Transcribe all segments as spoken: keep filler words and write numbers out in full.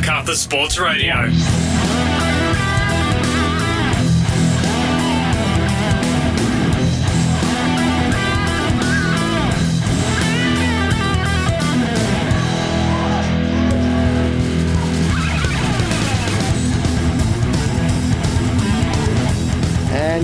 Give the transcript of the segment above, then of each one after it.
MacArthur Sports Radio.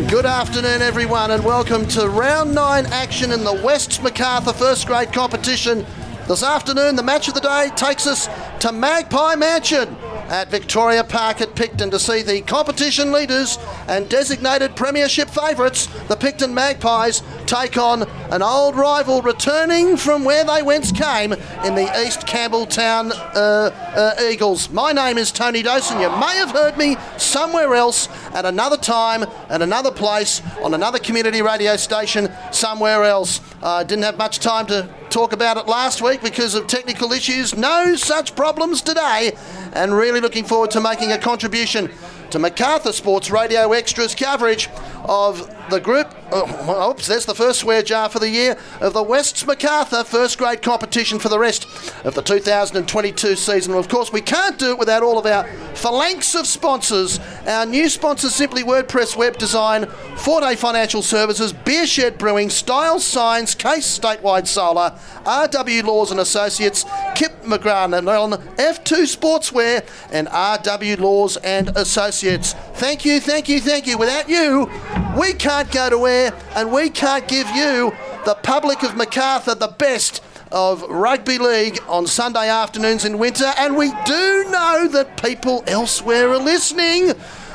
Good afternoon, everyone, and welcome to round nine action in the West MacArthur first grade competition. This afternoon, the match of the day takes us to Magpie Mansion at Victoria Park at Picton to see the competition leaders and designated premiership favourites, the Picton Magpies, take on an old rival returning from where they once came in the East Campbelltown uh, uh, Eagles. My name is Tony Dosen. You may have heard me somewhere else at another time, at another place, on another community radio station somewhere else. I uh, didn't have much time to talk about it last week because of technical issues. No such problems today, and really looking forward to making a contribution to MacArthur Sports Radio Extra's coverage of the group. Oh, oops, there's the first swear jar for the year of the West's MacArthur first grade competition for the rest of the two thousand twenty-two season. Well, of course, we can't do it without all of our phalanx of sponsors. Our new sponsors, Simply WordPress Web Design, Forte Financial Services, Beer Shed Brewing, Style Signs, Case Statewide Solar, R W Laws and Associates, Kip McGrath and Narellan, F two Sportswear, and R W Laws and Associates. Thank you, thank you, thank you. Without you, we can't go to air, and we can't give you, the public of MacArthur, the best of rugby league on Sunday afternoons in winter. And we do know that people elsewhere are listening.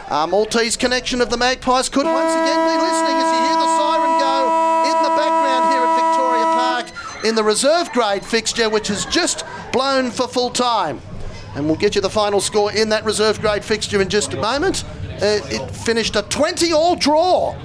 Our Maltese connection of the Magpies could once again be listening as you hear the siren go in the background here at Victoria Park in the reserve grade fixture, which has just blown for full time. And we'll get you the final score in that reserve grade fixture in just a moment. Uh, it finished a twenty all draw.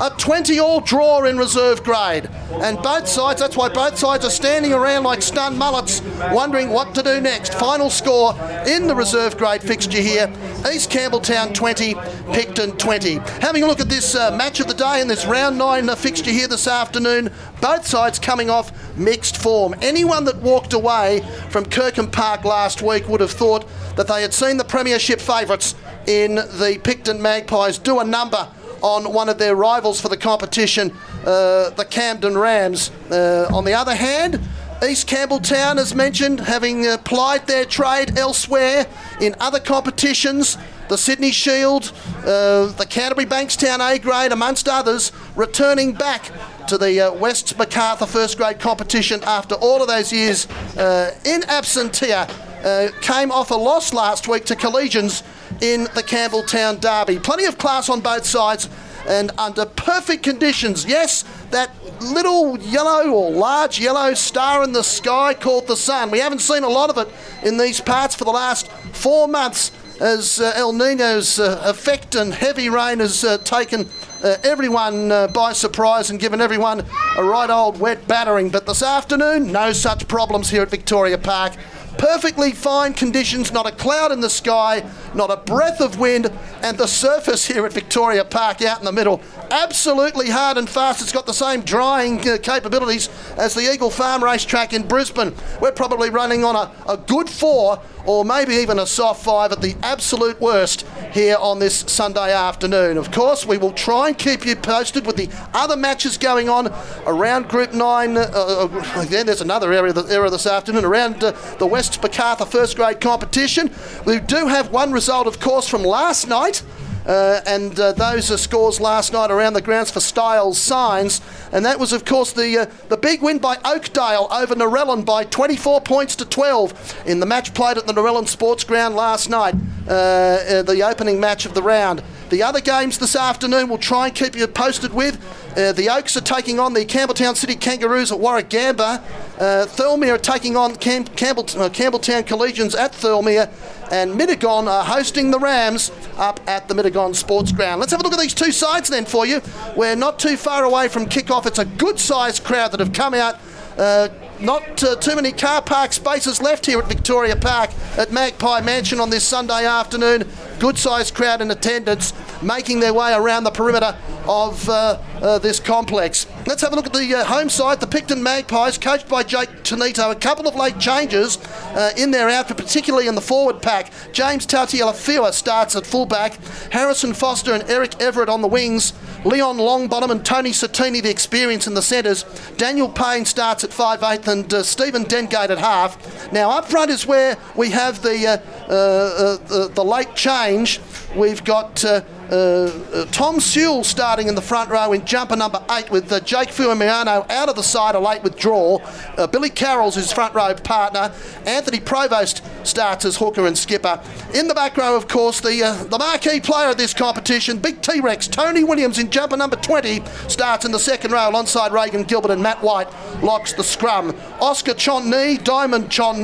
A twenty all draw in reserve grade. And both sides, that's why both sides are standing around like stunned mullets, wondering what to do next. Final score in the reserve grade fixture here, East Campbelltown twenty, Picton twenty. Having a look at this uh, match of the day in this round nine fixture here this afternoon, both sides coming off mixed form. Anyone that walked away from Kirkham Park last week would have thought that they had seen the premiership favourites in the Picton Magpies do a number on one of their rivals for the competition, uh, the Camden Rams. Uh, on the other hand, East Campbelltown, as mentioned, having uh, plied their trade elsewhere in other competitions, the Sydney Shield, uh, the Canterbury Bankstown A grade, amongst others, returning back to the uh, West MacArthur first grade competition after all of those years uh, in absentia, uh, came off a loss last week to Collegians in the Campbelltown derby. Plenty of class on both sides and under perfect conditions. Yes, that little yellow or large yellow star in the sky called the sun. We haven't seen a lot of it in these parts for the last four months as uh, El Nino's uh, effect and heavy rain has uh, taken uh, everyone uh, by surprise and given everyone a right old wet battering. But this afternoon, no such problems here at Victoria Park. Perfectly fine conditions, not a cloud in the sky, not a breath of wind, and the surface here at Victoria Park out in the middle, absolutely hard and fast. It's got the same drying uh, capabilities as the Eagle Farm racetrack in Brisbane. We're probably running on a, a good four or maybe even a soft five at the absolute worst here on this Sunday afternoon. Of course, we will try and keep you posted with the other matches going on around Group nine. Uh, uh, then there's another area, the, area this afternoon around uh, the West MacArthur first grade competition. We do have one result, of course, from last night. Uh, and uh, those are scores last night around the grounds for Style Signs, and that was of course the uh, the big win by Oakdale over Narellan by twenty-four points to twelve in the match played at the Narellan Sports Ground last night, uh, uh, the opening match of the round. The other games this afternoon we'll try and keep you posted with. Uh, the Oaks are taking on the Campbelltown City Kangaroos at Warwick Gamba. Uh, Thirlmere are taking on Cam- Campbell- uh, Campbelltown Collegians at Thirlmere. And Mittagong are hosting the Rams up at the Mittagong Sports Ground. Let's have a look at these two sides then for you. We're not too far away from kick-off. It's a good-sized crowd that have come out. Uh, Not uh, too many car park spaces left here at Victoria Park at Magpie Mansion on this Sunday afternoon. Good-sized crowd in attendance making their way around the perimeter of uh, uh, this complex. Let's have a look at the uh, home side, the Picton Magpies, coached by Jake Tonito. A couple of late changes uh, in their outfit, particularly in the forward pack. James Tautialafiwa starts at fullback. Harrison Foster and Eric Everett on the wings. Leon Longbottom and Tony Satini, the experience, in the centres. Daniel Payne starts at five eighth and uh, Stephen Dengate at half. Now up front is where we have the uh, uh, uh, the, the late change. We've got uh, uh, Tom Sewell starting in the front row in jumper number eight, with uh, Jake Fuimiano out of the side, a late withdrawal. Uh, Billy Carroll's his front row partner. Anthony Provost starts as hooker and skipper. In the back row, of course, the uh, the marquee player of this competition, Big T-Rex, Tony Williams in jumper number twenty, starts in the second row alongside Reagan Gilbert, and Matt White locks the scrum. Oscar Chonney, Diamond Chonney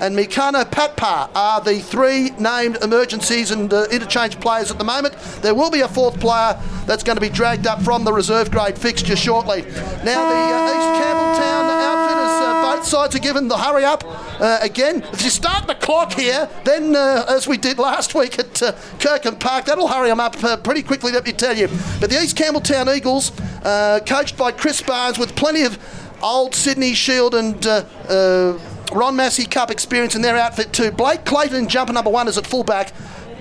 and Mikano Patpa are the three named emergencies and uh, interchange players at the moment. There will be a fourth player that's going to be dragged up from the reserve grade fixture shortly. Now the uh, East Campbelltown outfitters, uh, both sides are given the hurry up uh, again. If you start the clock here, then uh, as we did last week at uh, Kirkham Park, that'll hurry them up uh, pretty quickly, let me tell you. But the East Campbelltown Eagles, uh, coached by Chris Barnes, with plenty of old Sydney Shield and uh, uh, Ron Massey Cup experience in their outfit too. Blake Clayton in jumper number one is at fullback.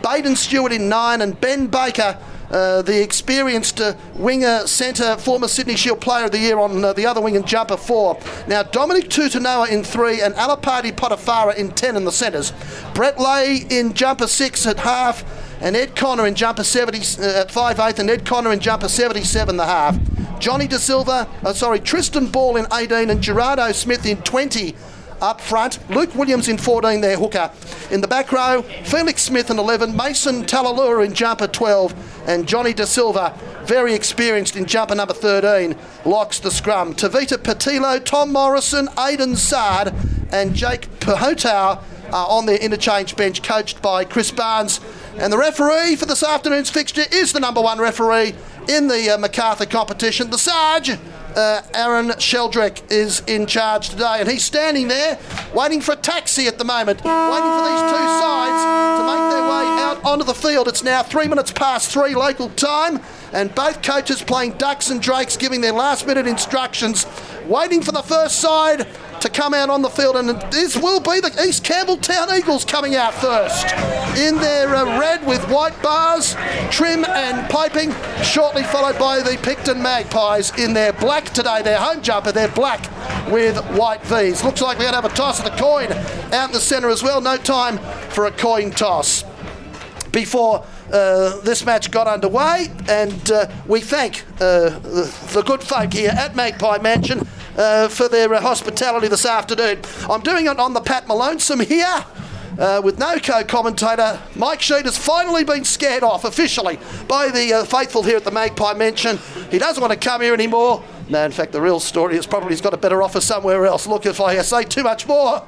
Baden Stewart in nine, and Ben Baker, uh, the experienced uh, winger centre, former Sydney Shield player of the year, on uh, the other wing in jumper four. Now Dominic Tutanoa in three and Alapati Potafara in ten in the centres. Brett Lay in jumper six at half, and Ed Connor in jumper seventy, uh, at five eighth, and Ed Connor in jumper seventy-seven the half. Johnny De Silva, uh, sorry, Tristan Ball in eighteen and Gerardo Smith in twenty up front. Luke Williams in fourteen, their hooker. In the back row, Felix Smith in eleven, Mason Talalua in jumper twelve, and Johnny De Silva, very experienced, in jumper number thirteen, locks the scrum. Tavita Patilo, Tom Morrison, Aidan Sard, and Jake Pahotau are on their interchange bench, coached by Chris Barnes. And the referee for this afternoon's fixture is the number one referee in the uh, MacArthur competition, the Sarge. Uh, Aaron Sheldrick is in charge today, and he's standing there waiting for a taxi at the moment, waiting for these two sides to make their way out onto the field. It's now three minutes past three local time, and both coaches playing ducks and drakes, giving their last minute instructions, waiting for the first side to come out on the field. And this will be the East Campbelltown Eagles coming out first in their uh, red with white bars, trim and piping, shortly followed by the Picton Magpies in their black today, their home jumper, their black with white V's. Looks like we're going to have a toss of the coin out in the centre as well. No time for a coin toss before Uh, this match got underway, and uh, we thank uh, the, the good folk here at Magpie Mansion uh, for their uh, hospitality this afternoon. I'm doing it on the Pat Malonesome here uh, with no co-commentator. Mike Sheed has finally been scared off officially by the uh, faithful here at the Magpie Mansion. He doesn't want to come here anymore. No, in fact, the real story is probably he's got a better offer somewhere else. Look, if I say too much more,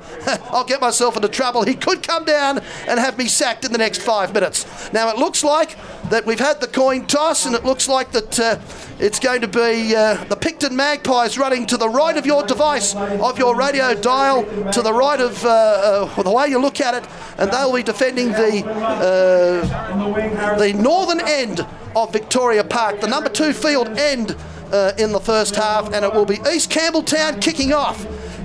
I'll get myself into trouble. He could come down and have me sacked in the next five minutes. Now, it looks like that we've had the coin toss, and it looks like that uh, it's going to be uh, the Picton Magpies running to the right of your device, of your radio dial, to the right of uh, uh, the way you look at it, and they'll be defending the, uh, the northern end of Victoria Park, the number two field end Uh, in the first half, and it will be East Campbelltown kicking off,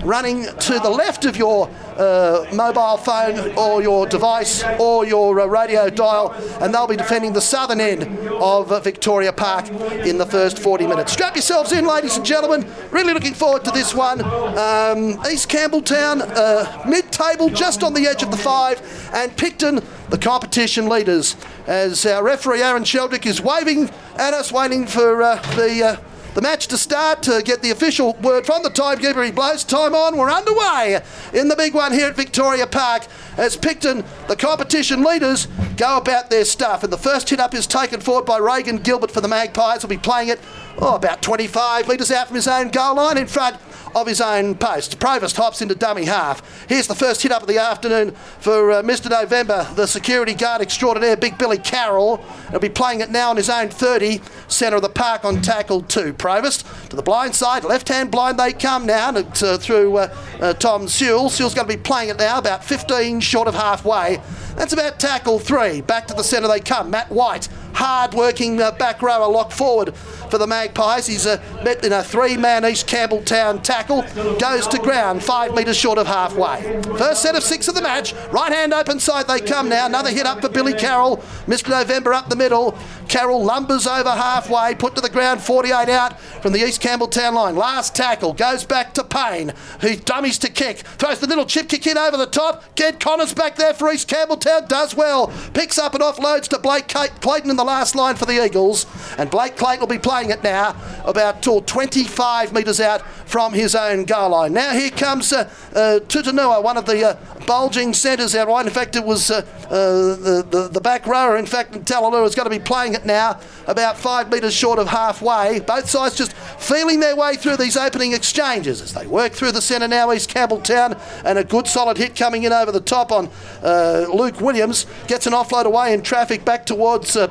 running to the left of your uh, mobile phone or your device or your uh, radio dial, and they'll be defending the southern end of uh, Victoria Park in the first forty minutes. Strap yourselves in, ladies and gentlemen. Really looking forward to this one. Um, East Campbelltown uh, mid-table, just on the edge of the five, and Picton the competition leaders, as our referee Aaron Sheldrick is waving at us, waiting for uh, the uh, The match to start, to get the official word from the timekeeper. He blows time on. We're underway in the big one here at Victoria Park as Picton, the competition leaders, go about their stuff. And the first hit up is taken forward by Reagan Gilbert for the Magpies. He'll be playing it oh, about twenty-five metres out from his own goal line, in front of his own post. Provost hops into dummy half. Here's the first hit up of the afternoon for uh, Mister November, the security guard extraordinaire, Big Billy Carroll. He'll be playing it now on his own thirty, centre of the park on tackle two. Provost to the blind side, left hand blind they come now to, uh, through uh, uh, Tom Sewell. Sewell's going to be playing it now about fifteen short of halfway, That's about tackle three. Back to the centre they come. Matt White, hard-working uh, back rower, lock forward for the Magpies. He's uh, met in a three-man East Campbelltown tackle. Goes to ground, five metres short of halfway. First set of six of the match. Right hand open side they come now. Another hit up for Billy Carroll. Mister November up the middle. Carroll lumbers over halfway, put to the ground, forty-eight out from the East Campbelltown line. Last tackle goes back to Payne, who dummies to kick. Throws the little chip kick in over the top. Ed Connor's back there for East Campbelltown, does well. Picks up and offloads to Blake Clayton in the last line for the Eagles. And Blake Clayton will be playing it now about twenty-five metres out from his own goal line. Now here comes uh, uh, Tutanoa, one of the uh, bulging centres out wide. In fact, it was uh, uh, the, the, the back rower. In fact, Talalua is going to be playing it now about five metres short of halfway. Both sides just feeling their way through these opening exchanges as they work through the centre now, East Campbelltown, and a good solid hit coming in over the top on uh, Luke Williams. Gets an offload away in traffic back towards uh,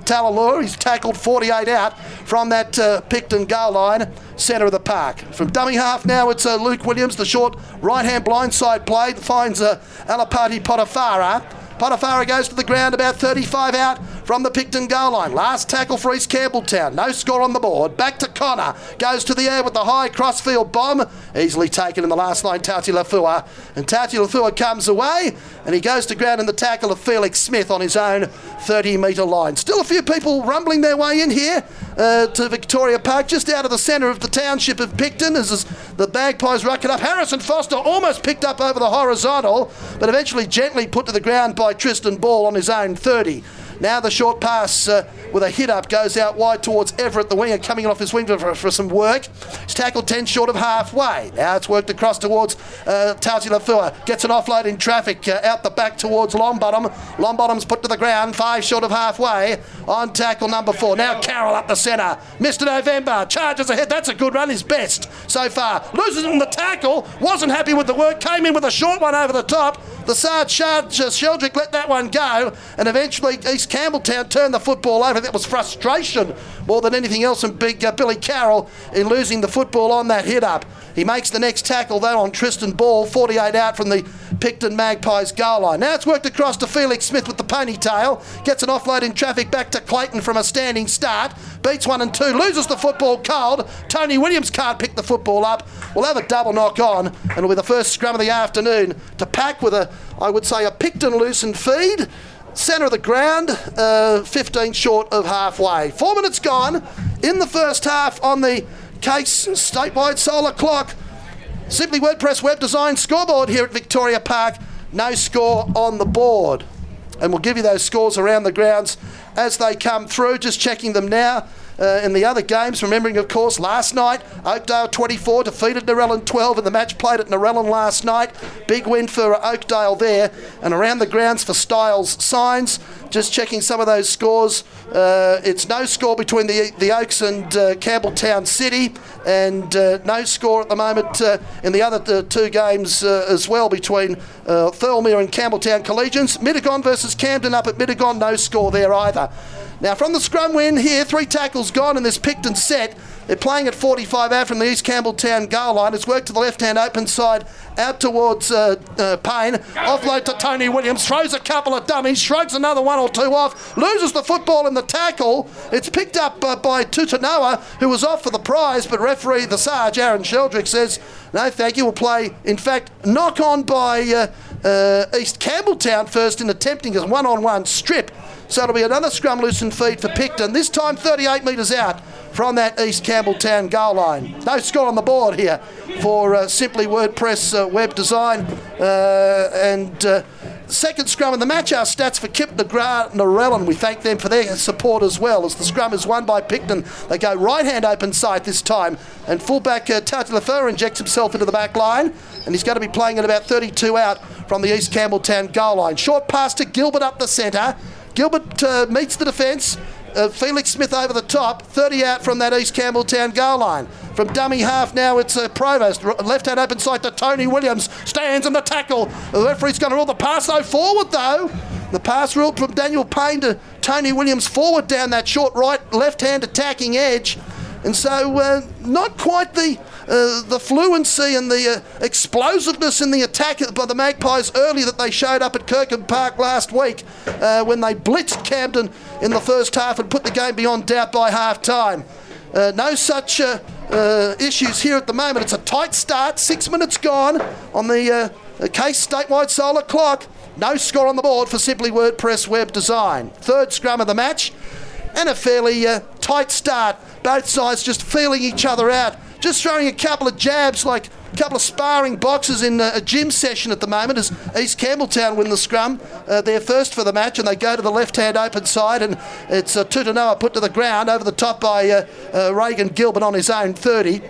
Talalua. He's tackled forty-eight out from that uh, Picton goal line, centre of the park. From dummy half now, it's uh, Luke Williams. The short right-hand blindside play finds uh, Alapati Potafara. Potafara goes to the ground about thirty-five out from the Picton goal line. Last tackle for East Campbelltown. No score on the board. Back to Connor. Goes to the air with the high crossfield bomb. Easily taken in the last line, Tauti Lafua. And Tauti Lafua comes away and he goes to ground in the tackle of Felix Smith on his own thirty-metre line. Still a few people rumbling their way in here uh, to Victoria Park, just out of the centre of the township of Picton as the Magpies ruck it up. Harrison Foster almost picked up over the horizontal, but eventually gently put to the ground by Tristan Ball on his own thirty. Now the short pass uh, with a hit up goes out wide towards Everett, the winger, coming off his wing for, for some work. He's tackled ten short of halfway. Now it's worked across towards uh, Tauti Lafua. Gets an offload in traffic uh, out the back towards Longbottom. Longbottom's put to the ground, five short of halfway on tackle number four. Now Carroll up the centre. Mister November charges ahead. That's a good run, his best so far. Loses on the tackle. Wasn't happy with the work. Came in with a short one over the top. The Sard Sheldrick let that one go, and eventually East Campbelltown turned the football over. That was frustration more than anything else in big uh, Billy Carroll in losing the football on that hit up. He makes the next tackle though on Tristan Ball, forty-eight out from the Picton Magpies goal line. Now it's worked across to Felix Smith with the ponytail. Gets an offload in traffic back to Clayton from a standing start. Beats one and two. Loses the football cold. Tony Williams can't pick the football up. We'll have a double knock on and it'll be the first scrum of the afternoon to pack with a, I would say, a Picton loosened feed. Centre of the ground, uh, fifteen short of halfway. Four minutes gone in the first half on the Case Statewide Solar clock. Simply WordPress Web Design scoreboard here at Victoria Park. No score on the board. And we'll give you those scores around the grounds as they come through. Just checking them now. Uh, in the other games, remembering, of course, last night, Oakdale twenty-four defeated Narellan twelve in the match played at Narellan last night. Big win for Oakdale there. And around the grounds for Style Signs, just checking some of those scores. Uh, it's no score between the the Oaks and uh, Campbelltown City, and uh, no score at the moment uh, in the other uh, two games uh, as well between uh, Thirlmere and Campbelltown Collegians. Mittagong versus Camden up at Mittagong, no score there either. Now from the scrum win here, three tackles gone in this Picton set. They're playing at forty-five out from the East Campbelltown goal line. It's worked to the left-hand open side out towards uh, uh, Payne. Offload to Tony Williams. Throws a couple of dummies. Shrugs another one or two off. Loses the football in the tackle. It's picked up uh, by Tutanoa, who was off for the prize, but referee, the Sarge, Aaron Sheldrick, says, no, thank you. We'll play, in fact, knock on by uh, uh, East Campbelltown first in attempting a one-on-one strip. So it'll be another scrum loosened feed for Picton, this time thirty-eight metres out from that East Campbelltown goal line. No score on the board here for uh, Simply WordPress uh, Web Design. Uh, and uh, second scrum in the match, our stats for Kip McGrath Narellan. We thank them for their support as well as the scrum is won by Picton. They go right-hand open side this time. And fullback uh, Tauti Lafua injects himself into the back line. And he's going to be playing at about thirty-two out from the East Campbelltown goal line. Short pass to Gilbert up the centre. Gilbert uh, meets the defence. Uh, Felix Smith over the top, thirty out from that East Campbelltown goal line. From dummy half now, it's uh, Provost. R- left-hand open side to Tony Williams. Stands in the tackle. The referee's going to rule the pass, though, forward, though. The pass ruled from Daniel Payne to Tony Williams forward down that short right left-hand attacking edge. And so uh, not quite the uh, the fluency and the uh, explosiveness in the attack by the Magpies early that they showed up at Kirkham Park last week uh, when they blitzed Camden in the first half and put the game beyond doubt by half-time. Uh, no such uh, uh, issues here at the moment. It's a tight start, six minutes gone on the uh, Case Statewide Solar clock. No score on the board for Simply WordPress Web Design. Third scrum of the match and a fairly uh, tight start. Both sides just feeling each other out, just throwing a couple of jabs like a couple of sparring boxes in a gym session at the moment as East Campbelltown win the scrum. Uh, they're first for the match and they go to the left-hand open side and it's uh, Tutanoa put to the ground over the top by uh, uh, Reagan Gilbert on his own thirty.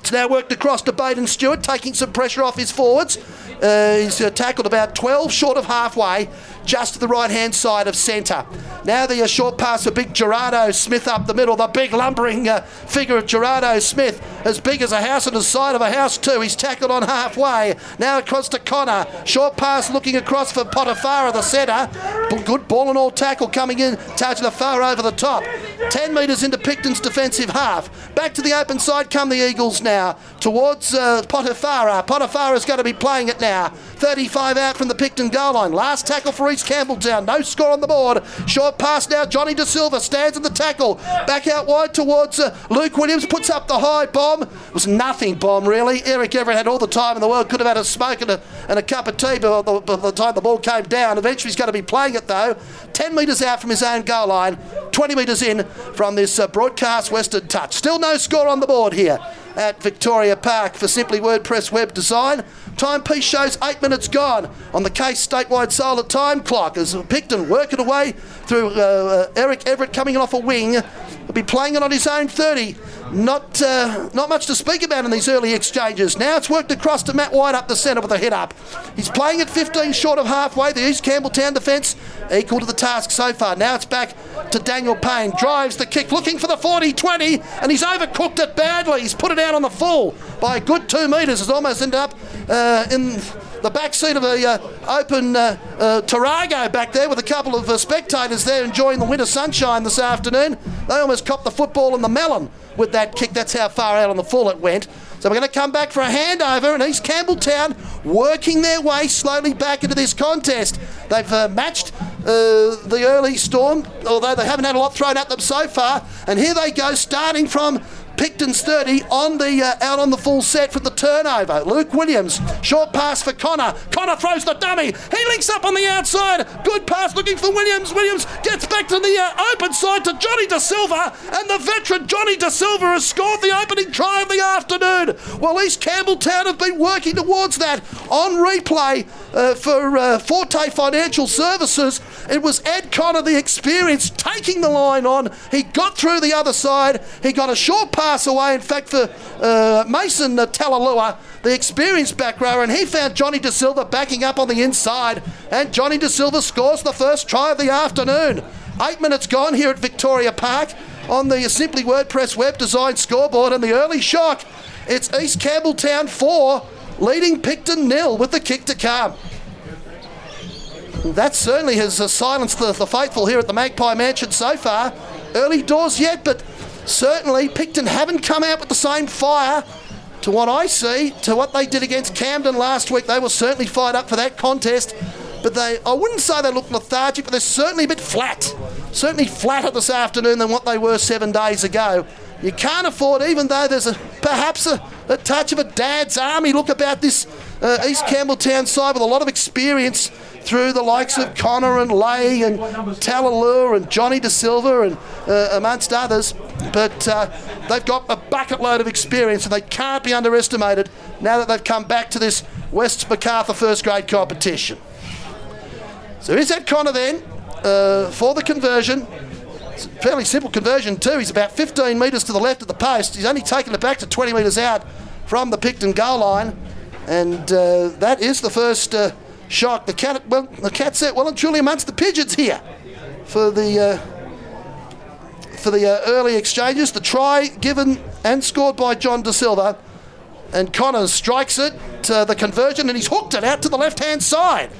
It's now worked across to Baden Stewart, taking some pressure off his forwards. Uh, he's uh, tackled about twelve short of halfway, just to the right-hand side of centre. Now the uh, short pass to big Gerardo Smith up the middle, the big lumbering uh, figure of Gerardo Smith, as big as a house and the side of a house too. He's tackled on halfway. Now across to Connor. Short pass looking across for Potafara, the centre. Good ball and all tackle coming in. Tajlafar over the top. ten metres into Picton's defensive half. Back to the open side come the Eagles now, towards uh, Potafara. Potafara's going to be playing it now. thirty-five out from the Picton goal line. Last tackle for East Campbelltown. No score on the board. Short pass now. Johnny De Silva stands in the tackle. Back out wide towards uh, Luke Williams. Puts up the high bomb. It was nothing bomb, really. Eric Everett had all the time in the world. Could have had a smoke and a, and a cup of tea by the, by the time the ball came down. Eventually he's going to be playing it, though. ten metres out from his own goal line. twenty metres in from this uh, broadcast Western touch. Still no score on the board here at Victoria Park for Simply WordPress Web Design. Timepiece shows eight minutes gone on the Case Statewide Solar time clock as Picton working away through uh, Eric Everett coming off a wing. He'll be playing it on his own thirty. Not uh, not much to speak about in these early exchanges. Now it's worked across to Matt White up the centre with a hit up. He's playing at fifteen short of halfway. The East Campbelltown defence equal to the task so far. Now it's back to Daniel Payne. Drives the kick looking for the forty twenty and he's overcooked it badly. He's put it out on the full by a good two metres. It's almost ended up uh, in the back seat of an uh, open uh, uh, Tarago back there with a couple of uh, spectators there enjoying the winter sunshine this afternoon. They almost copped the football and the melon with that kick. That's how far out on the full it went. So we're going to come back for a handover and East Campbelltown working their way slowly back into this contest. They've uh, matched uh, the early storm, although they haven't had a lot thrown at them so far. And here they go, starting from Picton's thirty on the uh, out on the full set for the turnover. Luke Williams, short pass for Connor. Connor throws the dummy. He links up on the outside. Good pass looking for Williams. Williams gets back to the uh, open side to Johnny De Silva, and the veteran Johnny De Silva has scored the opening try of the afternoon. Well, East Campbelltown have been working towards that. On replay uh, for uh, Forte Financial Services, it was Ed Connor, the experience, taking the line on. He got through the other side. He got a short pass away, in fact, for uh, Mason uh, Talalua, the experienced back rower, and he found Johnny De Silva backing up on the inside, and Johnny De Silva scores the first try of the afternoon. Eight minutes gone here at Victoria Park on the Simply WordPress Web Design scoreboard, and the early shock, it's East Campbelltown four leading Picton nil with the kick to come. That certainly has uh, silenced the, the faithful here at the Magpie Mansion so far. Early doors yet, but certainly, Picton haven't come out with the same fire to what I see, to what they did against Camden last week. They were certainly fired up for that contest, but they I wouldn't say they look lethargic, but they're certainly a bit flat. Certainly flatter this afternoon than what they were seven days ago. You can't afford, even though there's a, perhaps a, a touch of a dad's army look about this uh, East Campbelltown side with a lot of experience through the likes of Connor and Lay and Talalua and Johnny De Silva and uh, amongst others. But uh, they've got a bucket load of experience and they can't be underestimated now that they've come back to this West MacArthur first grade competition. So is that Connor then uh, for the conversion. It's a fairly simple conversion too. He's about fifteen metres to the left of the post. He's only taken it back to twenty metres out from the Picton goal line. And uh, that is the first uh, shot. The cat, well, the cat's out well and truly amongst the pigeons here for the uh, for the uh, early exchanges. The try given and scored by John De Silva. And Connors strikes it to the conversion and he's hooked it out to the left-hand side.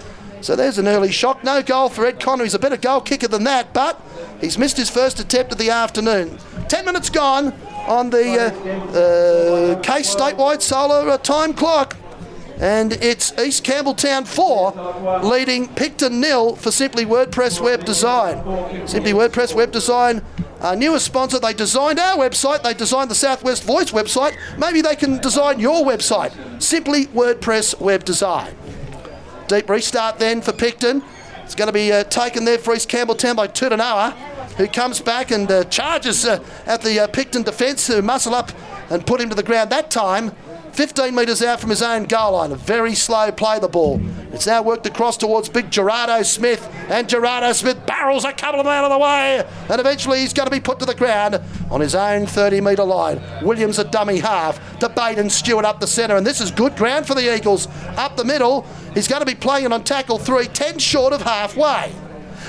So there's an early shock. No goal for Ed Connor. He's a better goal kicker than that, but he's missed his first attempt of the afternoon. ten minutes gone on the uh, uh, Case Statewide Solar time clock. And it's East Campbelltown four, leading Picton nil for Simply WordPress Web Design. Simply WordPress Web Design, our newest sponsor. They designed our website. They designed the Southwest Voice website. Maybe they can design your website. Simply WordPress Web Design. Deep restart then for Picton. It's going to be uh, taken there for East Campbelltown by Tutanoa, who comes back and uh, charges uh, at the uh, Picton defence, who muscle up and put him to the ground that time. fifteen metres out from his own goal line. A very slow play, the ball. It's now worked across towards big Gerardo Smith, and Gerardo Smith barrels a couple of them out of the way, and eventually he's going to be put to the ground on his own thirty metre line. Williams a dummy half to Bate and Stewart up the centre, and this is good ground for the Eagles. Up the middle, he's going to be playing on tackle three, ten short of halfway.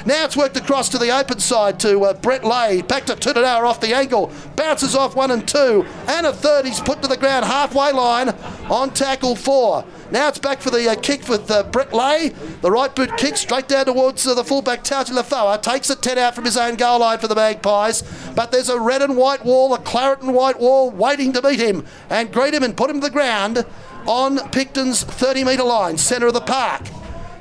Now it's worked across to the open side to uh, Brett Lay. Back to Tutanoa off the angle. Bounces off one and two. And a third. He's put to the ground halfway line on tackle four. Now it's back for the uh, kick with uh, Brett Lay. The right boot kick straight down towards uh, the fullback, Tauti Lafoa. Takes a ten out from his own goal line for the Magpies. But there's a red and white wall, a claret and white wall waiting to meet him and greet him and put him to the ground on Picton's thirty metre line, centre of the park.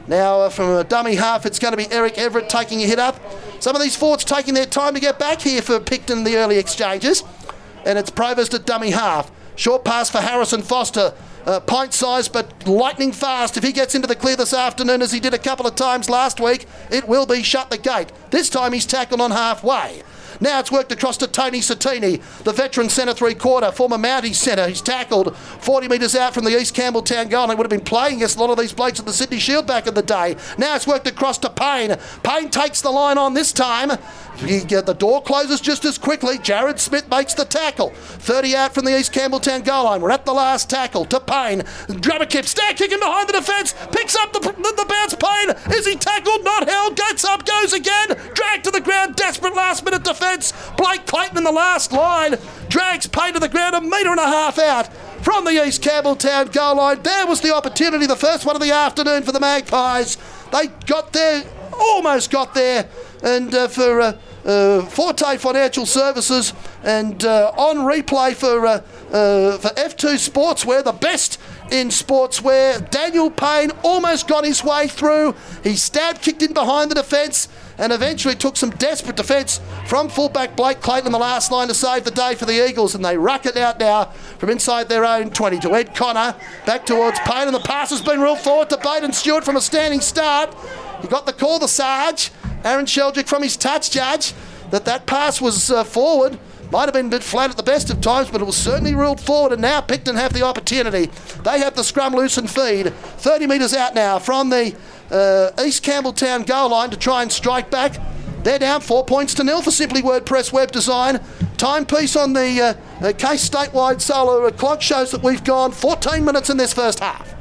Now uh, from a dummy half, it's going to be Eric Everett taking a hit up. Some of these forwards taking their time to get back here for Picton in the early exchanges. And it's Provost at dummy half. Short pass for Harrison Foster. Uh, pint size, but lightning fast. If he gets into the clear this afternoon, as he did a couple of times last week, it will be shut the gate. This time he's tackled on halfway. Now it's worked across to Tony Satini, the veteran centre three-quarter, former Mountie centre. He's tackled forty metres out from the East Campbelltown goal. He would have been playing against a lot of these blokes at the Sydney Shield back in the day. Now it's worked across to Payne. Payne takes the line on this time. He, uh, the door closes just as quickly. Jared Smith makes the tackle. thirty out from the East Campbelltown goal line. We're at the last tackle to Payne. Grabber kip, stair kicking behind the defence. Picks up the, the, the bounce. Payne, is he tackled? Not held. Gets up, goes again. Dragged to the ground. Desperate last minute defence. Blake Clayton in the last line. Drags Payne to the ground a metre and a half out from the East Campbelltown goal line. There was the opportunity, the first one of the afternoon for the Magpies. They got there, almost got there. And uh, for uh, uh, Forte Financial Services and uh, on replay for, uh, uh, for F two Sportswear, the best in sportswear, Daniel Payne almost got his way through. He stabbed, kicked in behind the defence and eventually took some desperate defence from fullback Blake Clayton, the last line to save the day for the Eagles, and they ruck it out now from inside their own twenty to Ed Connor, back towards Payne, and the pass has been ruled forward to Baden Stewart from a standing start. He got the call, the Sarge. Aaron Sheldrick from his touch judge that that pass was uh, forward. Might have been a bit flat at the best of times, but it was certainly ruled forward, and now Picton have the opportunity. They have the scrum loose and feed. thirty metres out now from the uh, East Campbelltown goal line to try and strike back. They're down four points to nil for Simply WordPress Web Design. Timepiece on the uh, uh, Case Statewide Solar clock shows that we've gone fourteen minutes in this first half.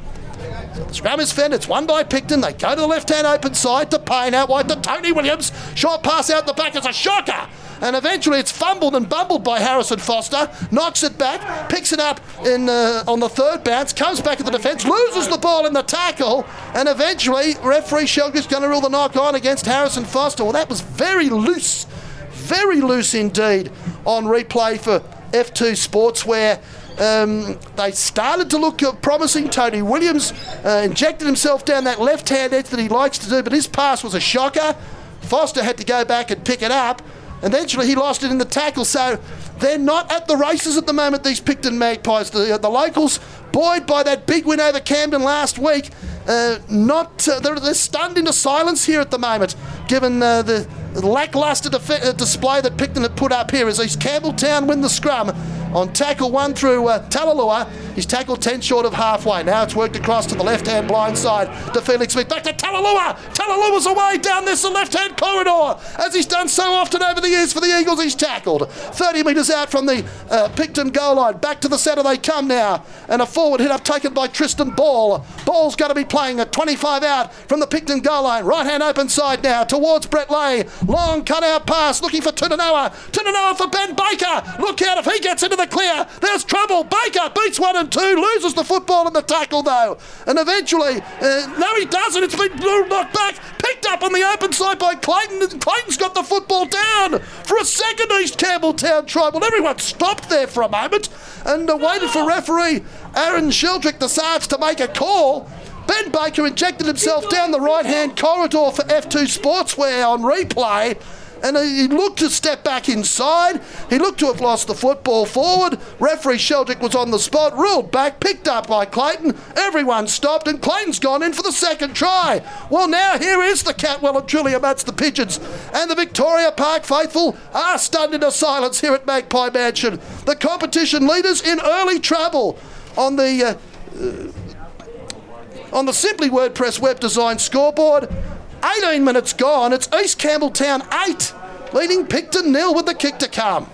So the scrum is fed, it's won by Picton. They go to the left-hand open side to Payne, out wide to Tony Williams. Short pass out the back, it's a shocker. And eventually it's fumbled and bumbled by Harrison Foster. Knocks it back, picks it up in uh, on the third bounce, comes back at the defence, loses the ball in the tackle, and eventually referee Sheldrick's going to rule the knock on against Harrison Foster. Well, that was very loose, very loose indeed on replay for F two Sportswear. Um, they started to look promising. Tony Williams uh, injected himself down that left-hand edge that he likes to do, but his pass was a shocker. Foster had to go back and pick it up. Eventually he lost it in the tackle, so they're not at the races at the moment, these Picton Magpies. The, uh, the locals, buoyed by that big win over Camden last week, uh, not uh, they're, they're stunned into silence here at the moment, given uh, the lacklustre def- display that Picton had put up here as East Campbelltown win the scrum on tackle one through uh, Talalua. He's tackled ten short of halfway. Now it's worked across to the left-hand blind side to Felix Smith. Back to Talalua. Talalua's away down this left-hand corridor, as he's done so often over the years for the Eagles. He's tackled thirty metres out from the uh, Picton goal line. Back to the centre they come now, and a forward hit up taken by Tristan Ball. Ball's going to be playing at twenty-five out from the Picton goal line. Right-hand open side now towards Brett Lay. Long cut-out pass looking for Tutanoa. Tutanoa for Ben Baker. Look out if he gets into the to clear. There's trouble. Baker beats one and two, loses the football and the tackle though. And eventually, uh, no he doesn't. It's been knocked back. Picked up on the open side by Clayton. And Clayton's got the football down for a second, East Campbelltown Tribal. Everyone stopped there for a moment and uh, waited for referee Aaron Sheldrick, the Sarge, to make a call. Ben Baker injected himself down the right-hand corridor for F two Sportswear on replay, and he looked to step back inside. He looked to have lost the football forward. Referee Sheldrick was on the spot, ruled back, picked up by Clayton. Everyone stopped, and Clayton's gone in for the second try. Well, now here is the Catwell and Truly amongst the Pigeons, and the Victoria Park faithful are stunned into silence here at Magpie Mansion. The competition leaders in early trouble on the... Uh, uh, On the Simply WordPress Web Design scoreboard, eighteen minutes gone. It's East Campbelltown eight, leading Picton nil with the kick to come.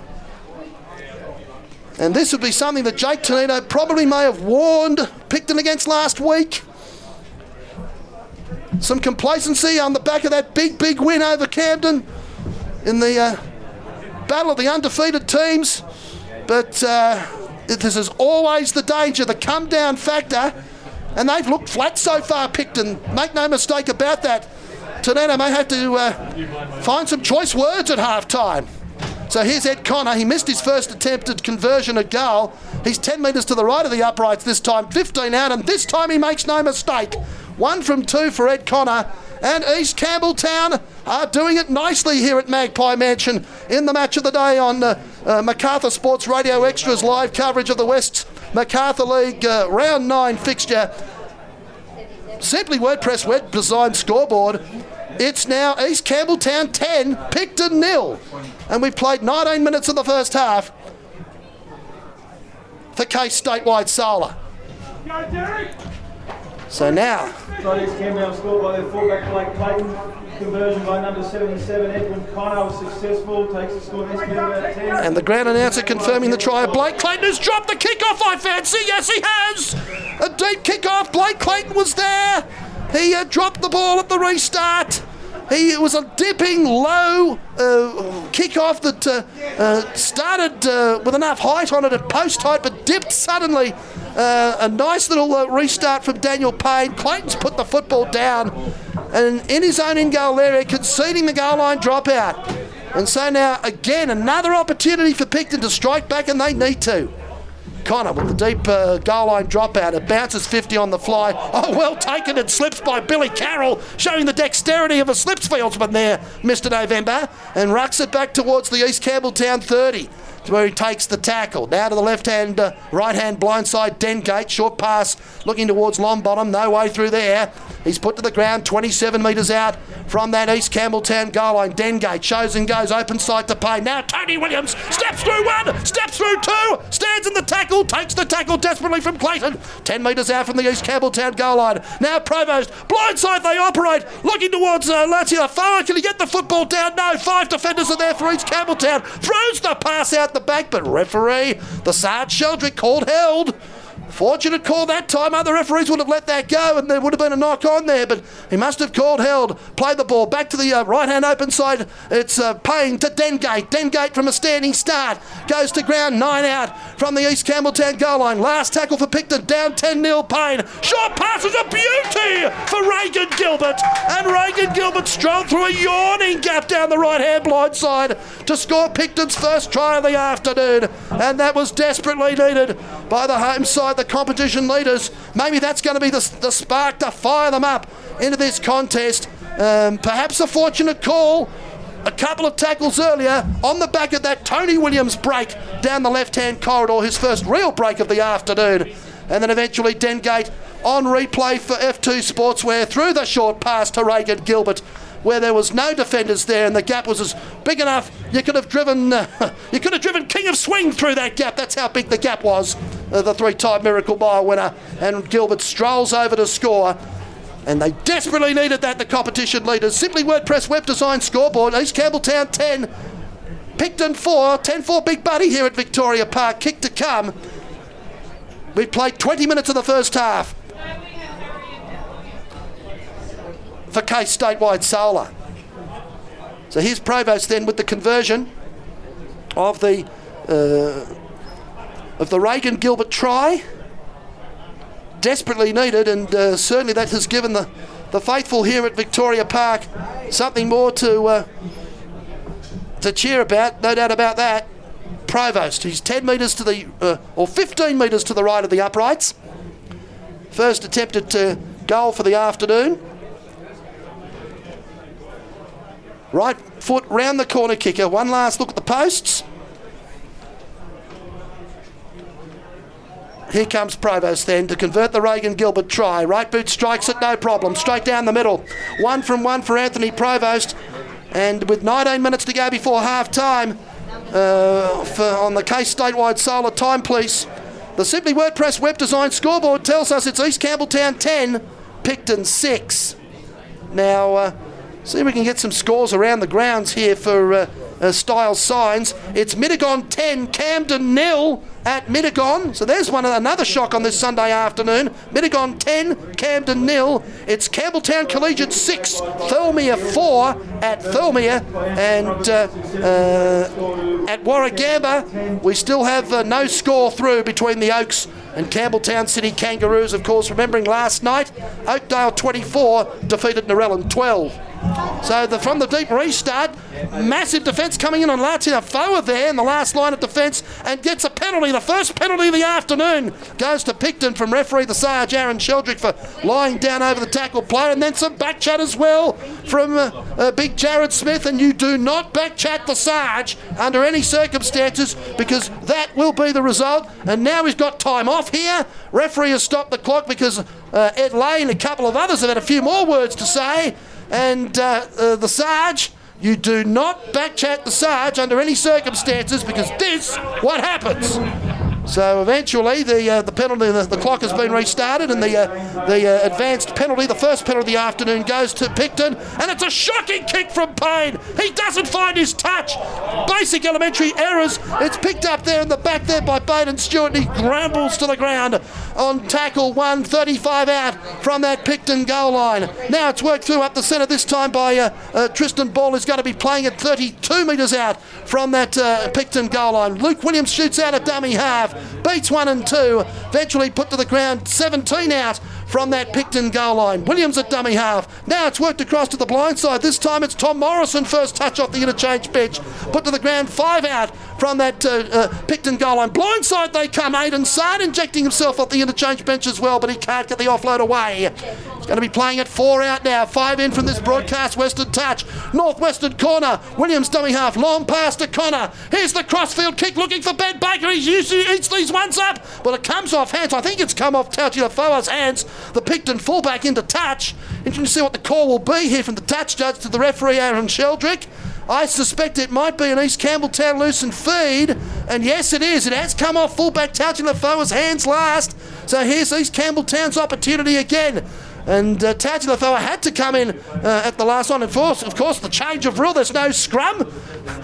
And this would be something that Jake Tonito probably may have warned Picton against last week. Some complacency on the back of that big, big win over Camden in the uh, battle of the undefeated teams. But uh, this is always the danger, the come-down factor. And they've looked flat so far, Picton. Make no mistake about that. Tonino may have to uh, find some choice words at half-time. So here's Ed Connor. He missed his first attempt at conversion at goal. He's ten metres to the right of the uprights this time, fifteen out, and this time he makes no mistake. One from two for Ed Connor. And East Campbelltown are doing it nicely here at Magpie Mansion in the match of the day on uh, uh, MacArthur Sports Radio Extras live coverage of the West's MacArthur League uh, round nine fixture. Simply WordPress Web Design scoreboard. It's now East Campbelltown ten, Picton nil. And we've played nineteen minutes of the first half for Case Statewide Solar. Go Derek! So now, East Campbelltown scored by their fullback Blake Clayton. Conversion by number seventy-seven, Edwin Connor, was successful. Takes the score next minute about ten. And the ground announcer confirming the try of Blake Clayton, who's dropped the kickoff. I fancy, yes he has. A deep kickoff. Blake Clayton was there. He uh, dropped the ball at the restart. He, it was a dipping low uh, kickoff that uh, uh, started uh, with enough height on it at post height, but dipped suddenly. Uh, a nice little uh, restart from Daniel Payne. Clayton's put the football down and in his own in-goal area, conceding the goal line dropout. And so now, again, another opportunity for Picton to strike back, and they need to. Connor with the deep uh, goal line dropout. It bounces fifty on the fly. Oh, well taken. It slips by Billy Carroll, showing the dexterity of a slipsfieldsman there, Mister November, and rucks it back towards the East Campbelltown thirty, where he takes the tackle. Now to the left-hand, uh, right-hand blindside, Dengate. Short pass looking towards Longbottom. No way through there. He's put to the ground twenty-seven metres out from that East Campbelltown goal line. Dengate shows and goes. Open side to Payne. Now Tony Williams steps through one, steps through two, stands in the tackle, takes the tackle desperately from Clayton. ten metres out from the East Campbelltown goal line. Now Provost. Blindside they operate. Looking towards uh, Lazio Farah. Can he get the football down? No. Five defenders are there for East Campbelltown. Throws the pass out the back, but referee, the Sarge Sheldrick, called held. Fortunate call that time. Other referees would have let that go and there would have been a knock on there, but he must have called held. Played the ball back to the uh, right-hand open side. It's uh, Payne to Dengate. Dengate from a standing start. Goes to ground, nine out from the East Campbelltown goal line. Last tackle for Picton, down ten nil Payne. Short pass is a beauty for Reagan Gilbert. And Reagan Gilbert strolled through a yawning gap down the right-hand blind side to score Picton's first try of the afternoon. And that was desperately needed by the home side, the competition leaders. Maybe that's going to be the, the spark to fire them up into this contest. Um, perhaps a fortunate call a couple of tackles earlier on the back of that Tony Williams break down the left-hand corridor, his first real break of the afternoon. And then eventually Dengate on replay for F two Sportswear through the short pass to Reagan Gilbert, where there was no defenders there, and the gap was as big enough you could have driven uh, you could have driven King of Swing through that gap. That's how big the gap was. Uh, the three-time Miracle Mile winner, and Gilbert strolls over to score. And they desperately needed that, the competition leaders. Simply WordPress Web Design scoreboard. East Campbelltown ten, Picton four. ten four Big Buddy here at Victoria Park. Kick to come. We've played twenty minutes of the first half for Case Statewide Solar. So here's Provost then with the conversion of the uh, of the Reagan Gilbert try. Desperately needed, and uh, certainly that has given the, the faithful here at Victoria Park something more to uh, to cheer about, no doubt about that. Provost, he's ten metres to the, uh, or fifteen metres to the right of the uprights. First attempt at uh, goal for the afternoon. Right foot round the corner kicker. One last look at the posts. Here comes Provost then to convert the Reagan Gilbert try. Right boot strikes it, no problem. Straight down the middle. One from one for Anthony Provost. And with nineteen minutes to go before half time, uh, for, on the Case Statewide Solar time, please. The Simply WordPress Web Design scoreboard tells us it's East Campbelltown ten, Picton six. Now, uh, see if we can get some scores around the grounds here for uh, uh, Style Signs. It's Mittagong ten, Camden nil at Mittagong. So there's one another shock on this Sunday afternoon. Mittagong ten, Camden nil. It's Campbelltown Collegiate six, Thirlmere four at Thirlmere. And uh, uh, at Warragamba, we still have uh, no score through between the Oaks and Campbelltown City Kangaroos, of course, remembering last night, Oakdale twenty-four defeated Narellan twelve. So the, from the deep restart, massive defence coming in on Latina Foa there in the last line of defence, and gets a penalty. The first penalty of the afternoon goes to Picton from referee the Sarge, Aaron Sheldrick, for lying down over the tackle player, and then some back chat as well from uh, uh, big Jared Smith, and you do not back chat the Sarge under any circumstances, because that will be the result. And now he's got time off here. Referee has stopped the clock because uh, Ed Lane and a couple of others have had a few more words to say. And uh, uh, the Sarge, you do not backchat the Sarge under any circumstances, because this what happens. So eventually the uh, the penalty, the, the clock has been restarted, and the uh, the uh, advanced penalty, the first penalty of the afternoon, goes to Picton, and it's a shocking kick from Payne. He doesn't find his touch. Basic elementary errors. It's picked up there in the back there by Baden Stewart, and he grumbles to the ground on tackle one, thirty-five out from that Picton goal line. Now it's worked through up the centre, this time by uh, uh, Tristan Ball, who's going to be playing at thirty-two metres out from that uh, Picton goal line. Luke Williams shoots out a dummy half. Beats one and two, eventually put to the ground, seventeen out from that Picton goal line. Williams at dummy half. Now it's worked across to the blind side. This time it's Tom Morrison, first touch off the interchange bench. Put to the ground, five out from that uh, uh, Picton goal line. Blind side they come. Aidan Sard injecting himself off the interchange bench as well, but he can't get the offload away. He's going to be playing at four out now. Five in from this broadcast, Western touch. Northwestern corner. Williams dummy half. Long pass to Connor. Here's the crossfield kick, looking for Ben Baker. He's usually eats these ones up, but it comes off hands. I think it's come off Tautia Foa's hands. The Picton fullback into touch. Interesting to see what the call will be here from the touch judge to the referee, Aaron Sheldrick. I suspect it might be an East Campbelltown loosened feed, and yes it is. It has come off fullback touching Lafoa's hands last. So here's East Campbelltown's opportunity again. And uh, Tautalafoa had to come in uh, at the last one. Of course, of course, the change of rule. There's no scrum.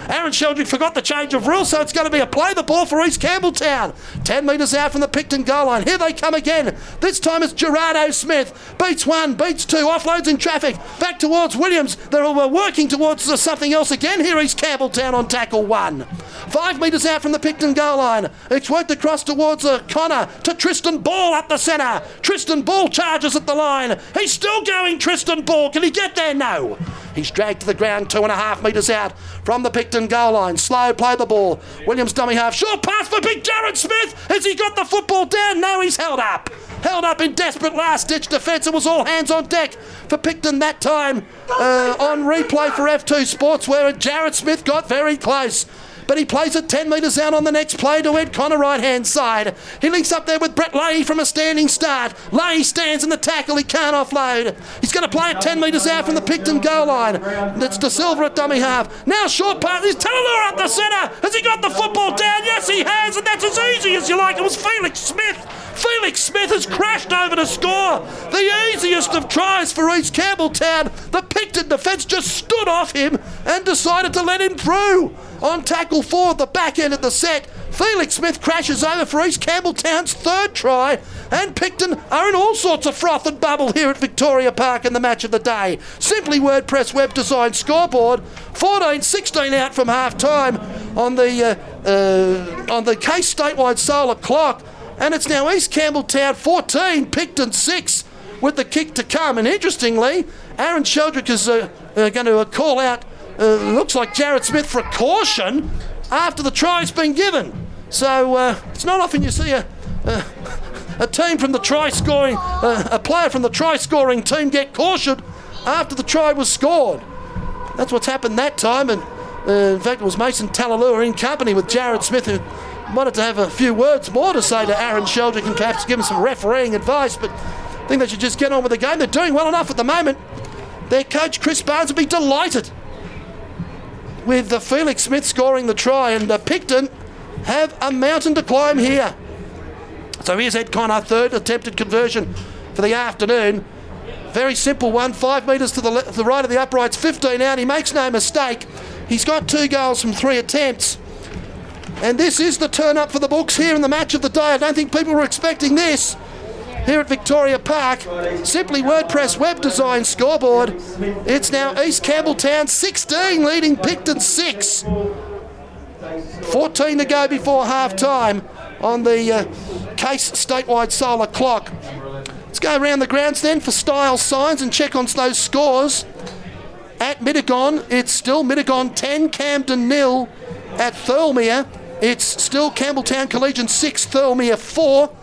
Aaron Sheldrick forgot the change of rule, so it's going to be a play the ball for East Campbelltown. Ten metres out from the Picton goal line. Here they come again. This time it's Gerardo Smith. Beats one, beats two, offloads in traffic. Back towards Williams. They're working towards something else again. Here East Campbelltown on tackle one. Five metres out from the Picton goal line. It's worked across towards uh, Connor to Tristan Ball up the centre. Tristan Ball charges at the line. He's still going, Tristan Ball. Can he get there? No. He's dragged to the ground two and a half metres out from the Picton goal line. Slow play the ball. Williams dummy half. Short pass for big Jared Smith. Has he got the football down? No, he's held up. Held up in desperate last-ditch defence. It was all hands on deck for Picton that time. Uh, on replay for F two Sportswear, and Jared Smith got very close. But he plays it ten metres out on the next play to Ed Connor, right-hand side. He links up there with Brett Leahy from a standing start. Leahy stands in the tackle. He can't offload. He's going to play it ten metres out from the Picton goal line. That's De Silva at dummy half. Now short pass. He's Tutanoa up the centre. Has he got the football down? Yes, he has, and that's as easy as you like. It was Felix Smith. Felix Smith has crashed over to score. The easiest of tries for East Campbelltown. The Picton defence just stood off him and decided to let him through. On tackle four at the back end of the set, Felix Smith crashes over for East Campbelltown's third try, and Picton are in all sorts of froth and bubble here at Victoria Park in the match of the day. Simply WordPress Web Design scoreboard, fourteen sixteen out from half time on the uh, uh, on the Case Statewide Solar clock, and it's now East Campbelltown fourteen, Picton six, with the kick to come. And interestingly, Aaron Sheldrick is uh, uh, going to uh, call out, uh, looks like Jarrett Smith for a caution after the try's been given. So uh, it's not often you see a, a, a team from the try scoring, uh, a player from the try scoring team get cautioned after the try was scored. That's what's happened that time, and uh, in fact it was Mason Talalua in company with Jarrett Smith, who wanted to have a few words more to say to Aaron Sheldrick and perhaps give him some refereeing advice, but I think they should just get on with the game. They're doing well enough at the moment. Their coach Chris Barnes would be delighted with the Felix Smith scoring the try, and uh, Picton have a mountain to climb here. So here's Ed Connor, third attempted conversion for the afternoon. Very simple one, five metres to the, le- to the right of the uprights, fifteen out. He makes no mistake. He's got two goals from three attempts. And this is the turn up for the books here in the match of the day. I don't think people were expecting this. Here at Victoria Park, Simply WordPress Web Design scoreboard. It's now East Campbelltown sixteen leading Picton six. fourteen to go before half-time on the uh, Case Statewide Solar clock. Let's go around the grounds then for Style Signs and check on those scores. At Mittagong, it's still Mittagong ten, Camden nil. At Thirlmere, it's still Campbelltown Collegian six, Thirlmere four.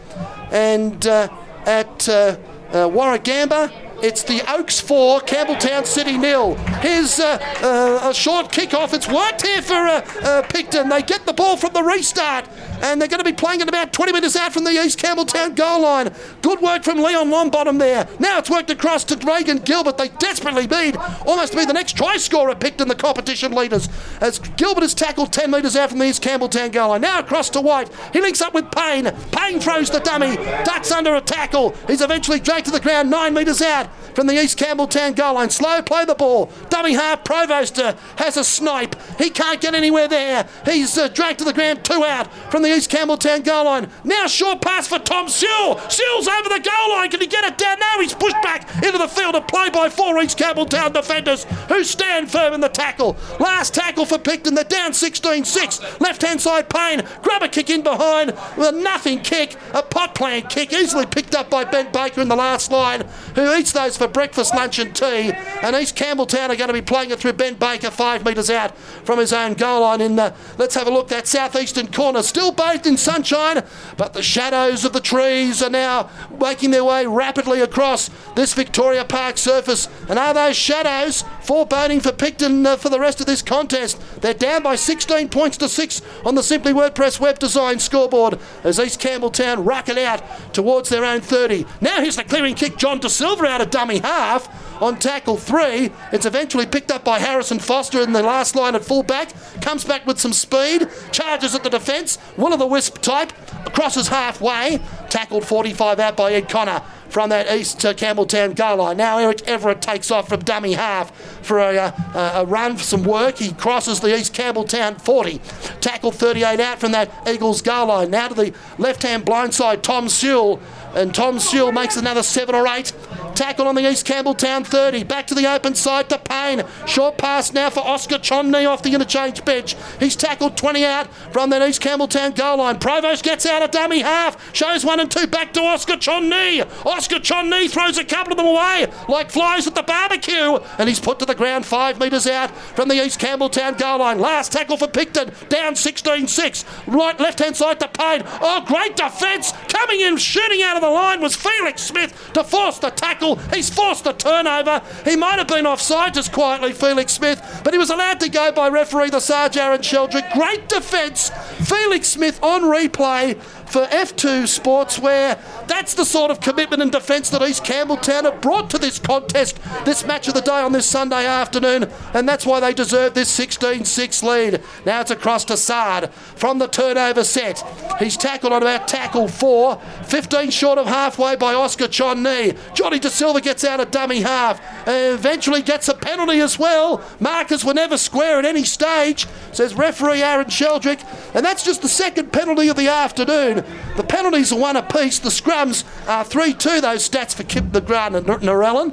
And uh, at uh, uh, Warragamba, it's the Oaks four, Campbelltown City nil. Here's uh, uh, a short kick-off. It's worked here for uh, uh, Picton. They get the ball from the restart, and they're going to be playing it about twenty metres out from the East Campbelltown goal line. Good work from Leon Longbottom there. Now it's worked across to Reagan Gilbert. They desperately need almost to be the next try scorer at Picton, the competition leaders, as Gilbert is tackled ten metres out from the East Campbelltown goal line. Now across to White. He links up with Payne. Payne throws the dummy. Ducks under a tackle. He's eventually dragged to the ground nine metres out from the East Campbelltown goal line. Slow play the ball. Dummy half, Provost uh, has a snipe. He can't get anywhere there. He's uh, dragged to the ground, two out from the East Campbelltown goal line. Now short pass for Tom Sewell. Sewell's over the goal line. Can he get it down? Now he's pushed back into the field of play by four East Campbelltown defenders who stand firm in the tackle. Last tackle for Picton. They're down sixteen six. Left-hand side Payne. Grab a kick in behind with a nothing kick. A pot plant kick easily picked up by Ben Baker in the last line, who eats those for breakfast, lunch and tea, and East Campbelltown are going to be playing it through Ben Baker five metres out from his own goal line. In the, let's have a look, that southeastern corner still bathed in sunshine, but the shadows of the trees are now making their way rapidly across this Victoria Park surface, and are those shadows foreboding for Picton uh, for the rest of this contest? They're down by sixteen points to six on the Simply WordPress Web Design scoreboard as East Campbelltown rocket out towards their own thirty. Now here's the clearing kick, John De Silva out of dummy half on tackle three. It's eventually picked up by Harrison Foster in the last line at fullback. Comes back with some speed, charges at the defence, will-o'-the-wisp type, crosses halfway, tackled forty-five out by Ed Connor from that East uh, Campbelltown goal line. Now Eric Everett takes off from dummy half for a, uh, a run for some work. He crosses the East Campbelltown forty. Tackle thirty-eight out from that Eagles goal line. Now to the left-hand blindside, Tom Sewell. And Tom Sewell makes another seven or eight. Tackle on the East Campbelltown thirty. Back to the open side to Payne. Short pass now for Oscar Chomney off the interchange bench. He's tackled twenty out from that East Campbelltown goal line. Provost gets out a dummy half. Shows one and two back to Oscar Chomney. Oscar Chomney throws a couple of them away like flies at the barbecue. And he's put to the ground five metres out from the East Campbelltown goal line. Last tackle for Picton. Down sixteen six. Right left-hand side to Payne. Oh, great defence. Coming in, shooting out of the line was Felix Smith to force the tackle. He's forced the turnover. He might have been offside just quietly, Felix Smith, but he was allowed to go by referee, the Sarge Aaron Sheldrick. Great defence. Felix Smith on replay for F two Sportswear. That's the sort of commitment and defence that East Campbelltown have brought to this contest, this match of the day on this Sunday afternoon, and that's why they deserve this sixteen six lead. Now it's across to Sard from the turnover set. He's tackled on about tackle four, fifteen short of halfway by Oscar Chomney. Johnny De Silva gets out a dummy half, and eventually gets a penalty as well. Markers were never square at any stage, says referee Aaron Sheldrick, and that's just the second penalty of the afternoon. The penalties are one apiece. The scrums are three two, those stats for Kip McGrath and Narellan.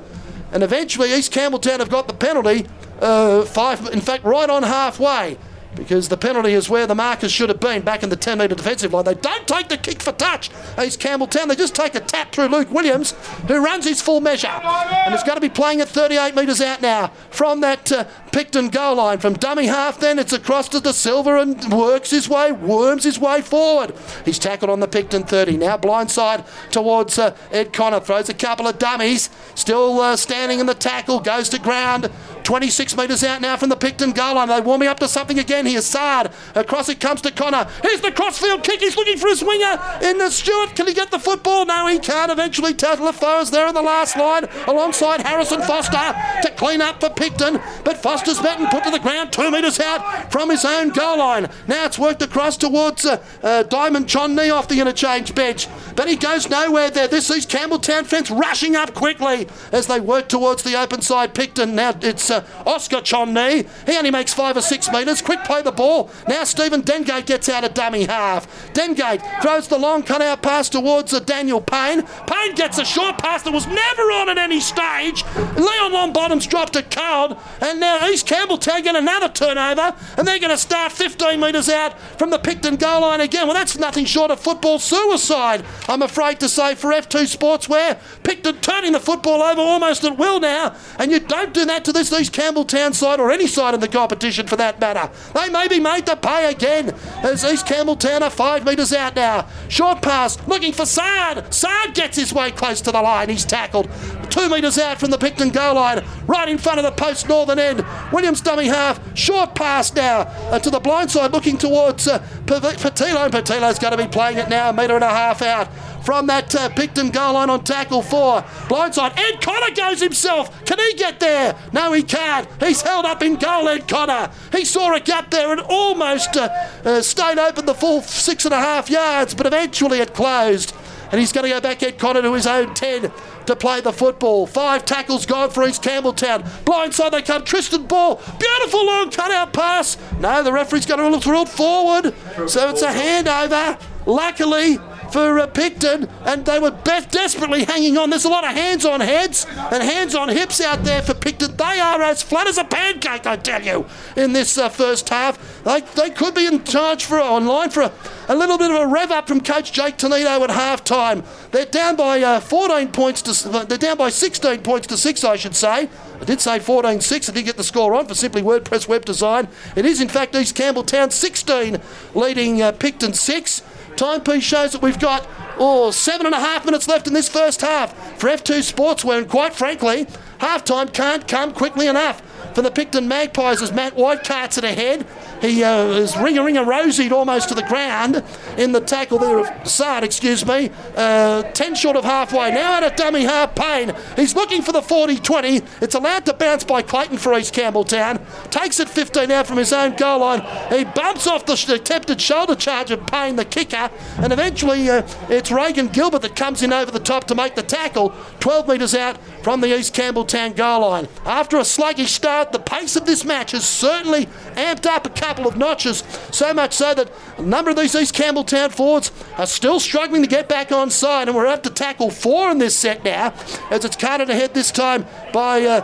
And eventually East Campbelltown have got the penalty, uh, five, in fact, right on halfway. because the penalty is where the markers should have been, back in the ten metre defensive line. They don't take the kick for touch, East Campbelltown. They just take a tap through Luke Williams, who runs his full measure. And it's going to be playing at thirty-eight metres out now from that uh, Picton goal line. From dummy half then, it's across to De Silva and works his way, worms his way forward. He's tackled on the Picton thirty. Now blindside towards uh, Ed Connor. Throws a couple of dummies. Still uh, standing in the tackle. Goes to ground. twenty-six metres out now from the Picton goal line. They're warming up to something again here. Sard, across it comes to Connor. Here's the crossfield kick. He's looking for his winger in the Stewart. Can he get the football? No, he can't. Eventually, Tattle of Foes there on the last line alongside Harrison Foster to clean up for Picton. But Foster's met and put to the ground two metres out from his own goal line. Now it's worked across towards uh, uh, Diamond John Knee off the interchange bench. But he goes nowhere there. This is Campbelltown fence rushing up quickly as they work towards the open side Picton. Now it's Uh, Oscar Chonney. He only makes five or six metres. Quick play the ball. Now Stephen Dengate gets out of dummy half. Dengate throws the long cutout pass towards uh, Daniel Payne. Payne gets a short pass that was never on at any stage. Leon Longbottom's dropped it cold. And now East Campbelltown get another turnover. And they're going to start fifteen metres out from the Picton goal line again. Well, that's nothing short of football suicide, I'm afraid to say, for F two Sportswear. Picton turning the football over almost at will now. And you don't do that to this East Campbelltown side, or any side in the competition for that matter. They may be made to pay again as East Campbelltown are five metres out now. Short pass, looking for Sard. Sard gets his way close to the line. He's tackled. Two metres out from the Picton goal line, right in front of the post northern end. Williams dummy half, short pass now uh, to the blind side, looking towards uh, Patilo. Patilo's going to be playing it now, a metre and a half out from that uh, Picton goal line on tackle four. Blindside, Ed Connor goes himself. Can he get there? No, he can't. He's held up in goal, Ed Connor. He saw a gap there and almost uh, uh, stayed open the full six and a half yards, but eventually it closed. And he's going to go back, Ed Connor, to his own ten to play the football. Five tackles gone for East Campbelltown. Blindside they come. Tristan Ball. Beautiful long cutout pass. No, the referee's going to look through it forward. So it's a handover. Luckily for uh, Picton, and they were be- desperately hanging on. There's a lot of hands on heads and hands on hips out there for Picton. They are as flat as a pancake, I tell you, in this uh, first half. They they could be in charge for on line for a, a little bit of a rev up from Coach Jake Tonito at halftime. They're down by uh, fourteen points to they're down by sixteen points to six, I should say. I did say fourteen six. I did get the score on for Simply WordPress Web Design. It is in fact East Campbelltown sixteen leading uh, Picton six. Timepiece shows that we've got oh, seven and a half minutes left in this first half for F two Sportswear, and quite frankly, halftime can't come quickly enough for the Picton Magpies as Matt White carts it ahead. He uh, is ring-a-ring-a-rosied almost to the ground in the tackle there of Sard, excuse me. Uh, ten short of halfway. Now out of dummy half, Payne. He's looking for the forty twenty. It's allowed to bounce by Clayton for East Campbelltown. Takes it fifteen out from his own goal line. He bumps off the sh- attempted shoulder charge of Payne, the kicker, and eventually uh, it's Reagan Gilbert that comes in over the top to make the tackle. twelve metres out from the East Campbelltown goal line. After a sluggish start, the pace of this match has certainly amped up a couple of notches, so much so that a number of these East Campbelltown forwards are still struggling to get back on side, and we're up to tackle four in this set now, as it's carted ahead this time by uh,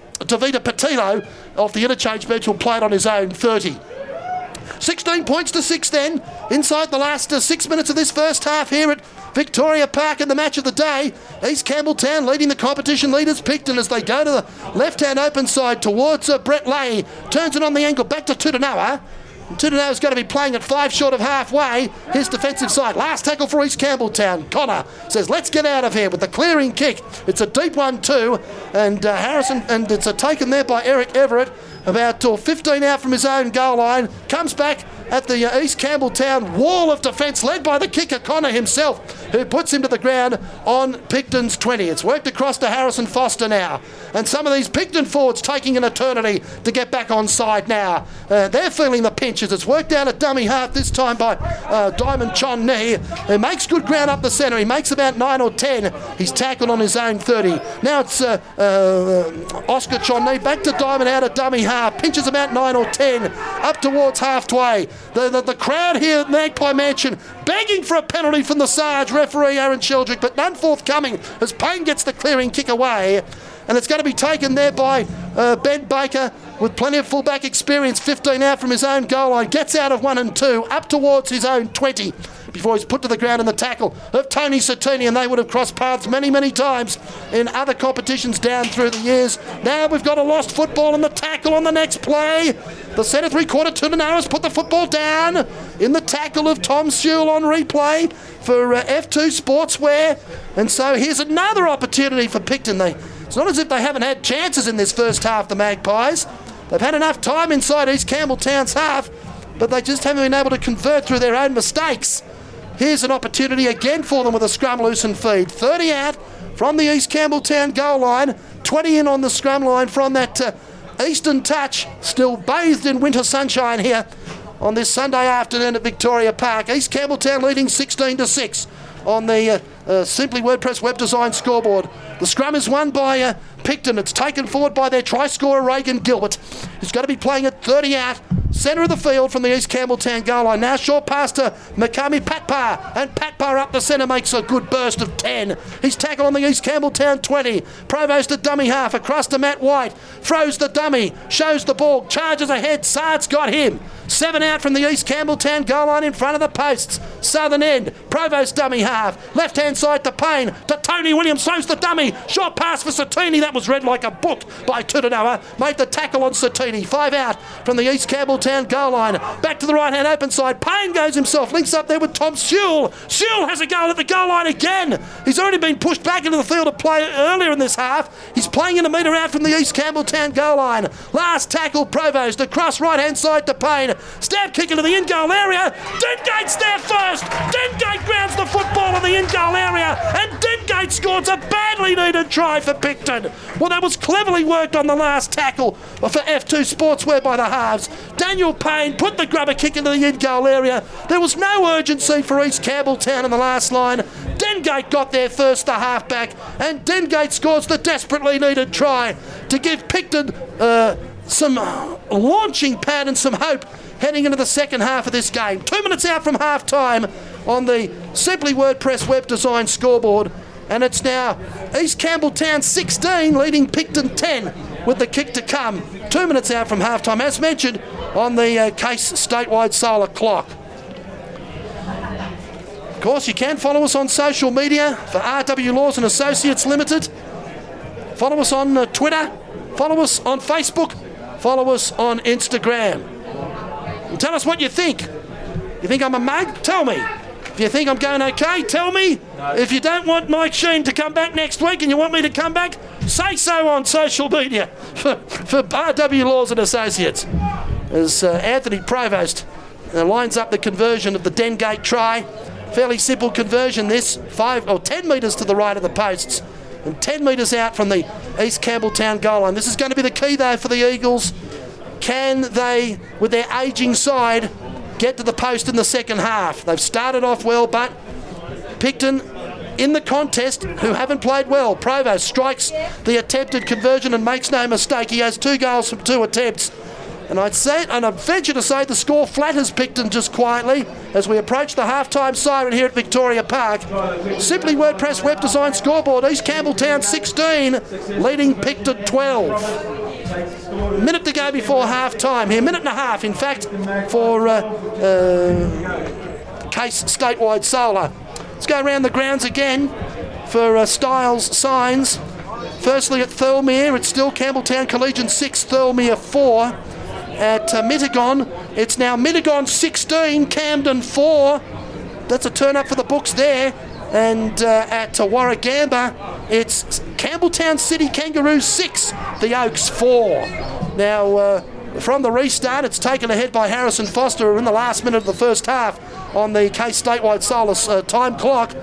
uh, Davida Patilo off the interchange bench, who played on his own thirty. sixteen points to six then, inside the last uh, six minutes of this first half here at Victoria Park in the match of the day. East Campbelltown leading the competition leaders Picton as they go to the left-hand open side towards uh, Brett Leahy. Turns it on the angle back to Tutanoa. Tutanoa's going to be playing at five short of halfway. His defensive side. Last tackle for East Campbelltown. Connor says, let's get out of here with the clearing kick. It's a deep one too. And uh, Harrison, and it's a taken there by Eric Everett. About uh, fifteen out from his own goal line. Comes back at the uh, East Campbelltown wall of defence, led by the kicker, Connor himself, who puts him to the ground on Picton's twenty. It's worked across to Harrison Foster now. And some of these Picton forwards taking an eternity to get back on side now. Uh, they're feeling the pinches. It's worked out at dummy half this time by uh, Diamond John Nee, who makes good ground up the centre. He makes about nine or ten. He's tackled on his own thirty. Now it's uh, uh, Oscar John Nee back to Diamond out at dummy half. Pinches about nine or ten up towards halfway. The, the, the crowd here at Magpie Mansion begging for a penalty from the Sarge referee, Aaron Sheldrick, but none forthcoming as Payne gets the clearing kick away. And it's going to be taken there by uh, Ben Baker with plenty of fullback experience, fifteen out from his own goal line, gets out of one and two, up towards his own twenty, before he's put to the ground in the tackle of Tony Satini, and they would have crossed paths many, many times in other competitions down through the years. Now we've got a lost football in the tackle on the next play. The centre three-quarter, Tutanoa, has put the football down in the tackle of Tom Sewell on replay for uh, F two Sportswear. And so here's another opportunity for Picton. They, it's not as if they haven't had chances in this first half, the Magpies. They've had enough time inside East Campbelltown's half, but they just haven't been able to convert through their own mistakes. Here's an opportunity again for them with a scrum loose and feed. thirty out from the East Campbelltown goal line, twenty in on the scrum line from that uh, eastern touch, still bathed in winter sunshine here on this Sunday afternoon at Victoria Park. East Campbelltown leading sixteen to six on the uh, uh, Simply WordPress Web Design scoreboard. The scrum is won by uh, Picton. It's taken forward by their try scorer, Reagan Gilbert, who's going to be playing at thirty out, centre of the field from the East Campbelltown goal line. Now short pass to Makami Patpar, and Patpar up the centre makes a good burst of ten. He's tackled on the East Campbelltown twenty. Provost the dummy half, across to Matt White, throws the dummy, shows the ball, charges ahead, Sard's got him. Seven out from the East Campbelltown goal line in front of the posts. Southern end, Provost dummy half, left hand side to Payne, to Tony Williams, throws the dummy, short pass for Satini, that was read like a book by Tutanoa, made the tackle on Satini. Five out from the East Campbelltown goal line, back to the right hand open side. Payne goes himself, links up there with Tom Sewell. Sewell has a goal at the goal line again. He's already been pushed back into the field of play earlier in this half. He's playing in a metre out from the East Campbelltown goal line. Last tackle, Provost across right hand side to Payne. Stab kick into the in goal area. Dengate's there first. Dengate grounds the football in the in goal area, and Dengate scores a badly needed try for Picton. Well, that was cleverly worked on the last tackle for F two Sportswear by the halves. Daniel Payne put the grubber kick into the in-goal area. There was no urgency for East Campbelltown in the last line. Dengate got there first, the halfback, and Dengate scores the desperately needed try to give Picton uh, some launching pad and some hope heading into the second half of this game. Two minutes out from half-time on the Simply WordPress Web Design scoreboard, and it's now East Campbelltown sixteen leading Picton ten with the kick to come. Two minutes out from half-time, as mentioned, on the uh, Case Statewide Solar clock. Of course, you can follow us on social media for R W Laws and Associates Limited. Follow us on uh, Twitter. Follow us on Facebook. Follow us on Instagram. And tell us what you think. You think I'm a mug? Tell me. If you think I'm going okay, tell me. No. If you don't want Mike Sheen to come back next week and you want me to come back, say so on social media for, for R W Laws and Associates. As uh, Anthony Provost uh, lines up the conversion of the Dengate try. Fairly simple conversion this, five or ten metres to the right of the posts and ten metres out from the East Campbelltown goal line. This is going to be the key, though, for the Eagles. Can they, with their ageing side, get to the post in the second half? They've started off well, but Picton in the contest, who haven't played well. Provost strikes the attempted conversion and makes no mistake. He has two goals from two attempts. And I'd say, and I venture to say, the score flatters Picton just quietly as we approach the half-time siren here at Victoria Park. Simply WordPress Web Design scoreboard, East Campbelltown sixteen, leading Picton twelve. Minute to go before half-time here, minute and a half, in fact, for uh, uh, Case Statewide Solar. Let's go around the grounds again for uh, Styles Signs. Firstly at Thirlmere, it's still Campbelltown Collegian six, Thirlmere four. At uh, Mittagong, it's now Mittagong sixteen, Camden four. That's a turn up for the books there. And uh, at uh, Warragamba, it's Campbelltown City Kangaroos six, the Oaks four. Now, uh, from the restart, it's taken ahead by Harrison Foster in the last minute of the first half on the Case Statewide Solar uh, time clock.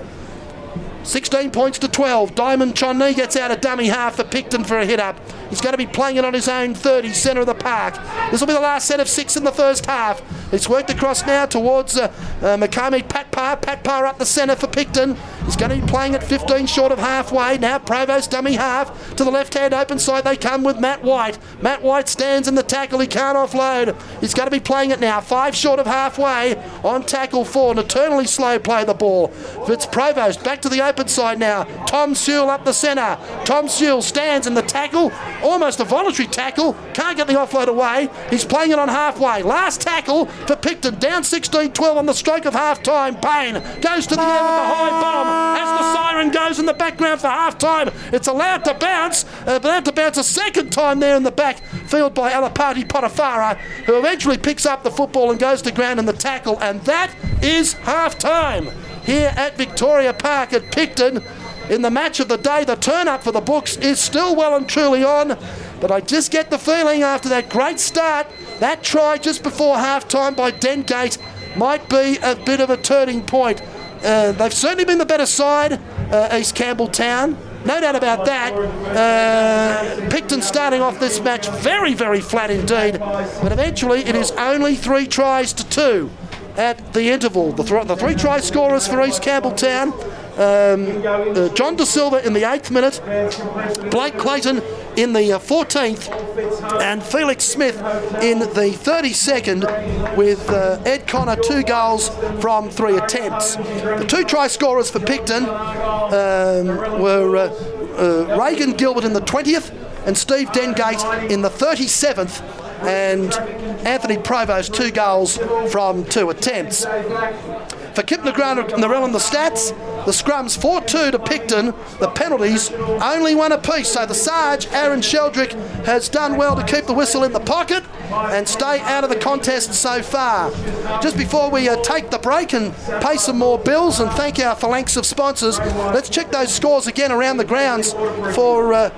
sixteen points to twelve. Diamond Chonney gets out a dummy half for Picton for a hit-up. He's going to be playing it on his own thirty, centre of the park. This will be the last set of six in the first half. It's worked across now towards uh, uh, Makami Patpar. Patpar up the centre for Picton. He's going to be playing at fifteen short of halfway. Now Provost dummy half. To the left-hand open side they come with Matt White. Matt White stands in the tackle. He can't offload. He's going to be playing it now. Five short of halfway on tackle four. An eternally slow play the ball. It's Provost back to the open side now. Tom Sewell up the centre. Tom Sewell stands in the tackle. Almost a voluntary tackle. Can't get the offload away. He's playing it on halfway. Last tackle for Picton. Down sixteen twelve on the stroke of half-time. Payne goes to the air with the high bomb. As the siren goes in the background for half-time, it's allowed to bounce. Uh, allowed to bounce a second time there in the backfield by Alapati Potafara, who eventually picks up the football and goes to ground in the tackle. And that is half-time here at Victoria Park at Picton. In the match of the day, the turn-up for the books is still well and truly on, but I just get the feeling after that great start, that try just before half-time by Dengate might be a bit of a turning point. Uh, they've certainly been the better side, uh, East Campbelltown. No doubt about that. Uh, Picton starting off this match very, very flat indeed, but eventually it is only three tries to two at the interval. The, th- the three try scorers for East Campbelltown. Um, uh, John De Silva in the eighth minute, Blake Clayton in the uh, fourteenth, and Felix Smith in the thirty-second, with uh, Ed Connor two goals from three attempts. The two try scorers for Picton um, were uh, uh, Reagan Gilbert in the twentieth and Steve Dengate in the thirty-seventh, and Anthony Provost two goals from two attempts. For Kip Narellan, the stats, the scrums four two to Picton, the penalties only one apiece. So the Sarge, Aaron Sheldrick, has done well to keep the whistle in the pocket and stay out of the contest so far. Just before we uh, take the break and pay some more bills and thank our phalanx of sponsors, let's check those scores again around the grounds for... Uh,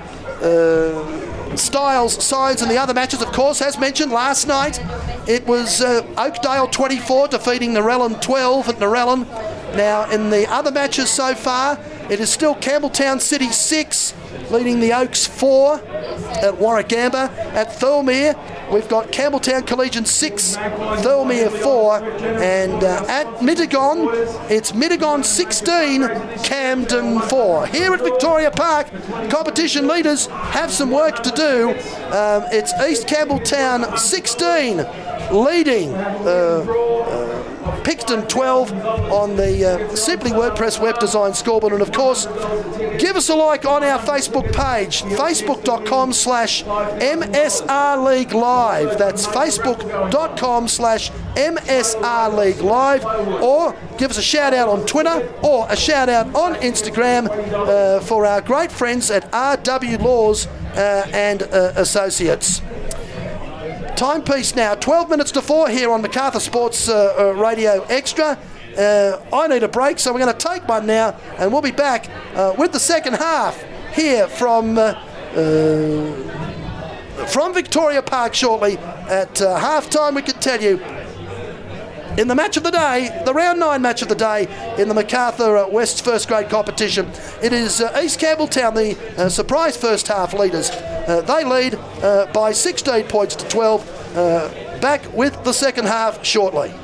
uh, Styles, Signs and the other matches, of course. As mentioned, last night it was uh, Oakdale twenty-four defeating Narellan twelve at Narellan. Now in the other matches so far, it is still Campbelltown City six leading the Oaks four at Warragamba. At Thirlmere, we've got Campbelltown Collegian six, Thirlmere four, and uh, at Mittagong, it's Mittagong sixteen, Camden four. Here at Victoria Park, competition leaders have some work to do. Um, it's East Campbelltown sixteen leading uh, uh, Picton twelve on the uh, Simply WordPress Web Design scoreboard. And of course, give us a like on our Facebook page, facebook.com slash MSR League Live. That's facebook.com slash MSR League Live. Or give us a shout out on Twitter or a shout out on Instagram uh, for our great friends at R W Laws uh, and uh, Associates. Timepiece now, twelve minutes to four here on MacArthur Sports uh, uh, Radio Extra. Uh, I need a break, so we're going to take one now, and we'll be back uh, with the second half here from uh, uh, from Victoria Park shortly. At uh, half-time, we can tell you, in the match of the day, the round nine match of the day in the MacArthur uh, West first grade competition, it is uh, East Campbelltown, the uh, surprise first half leaders. Uh, they lead uh, by sixteen points to twelve. Uh, back with the second half shortly.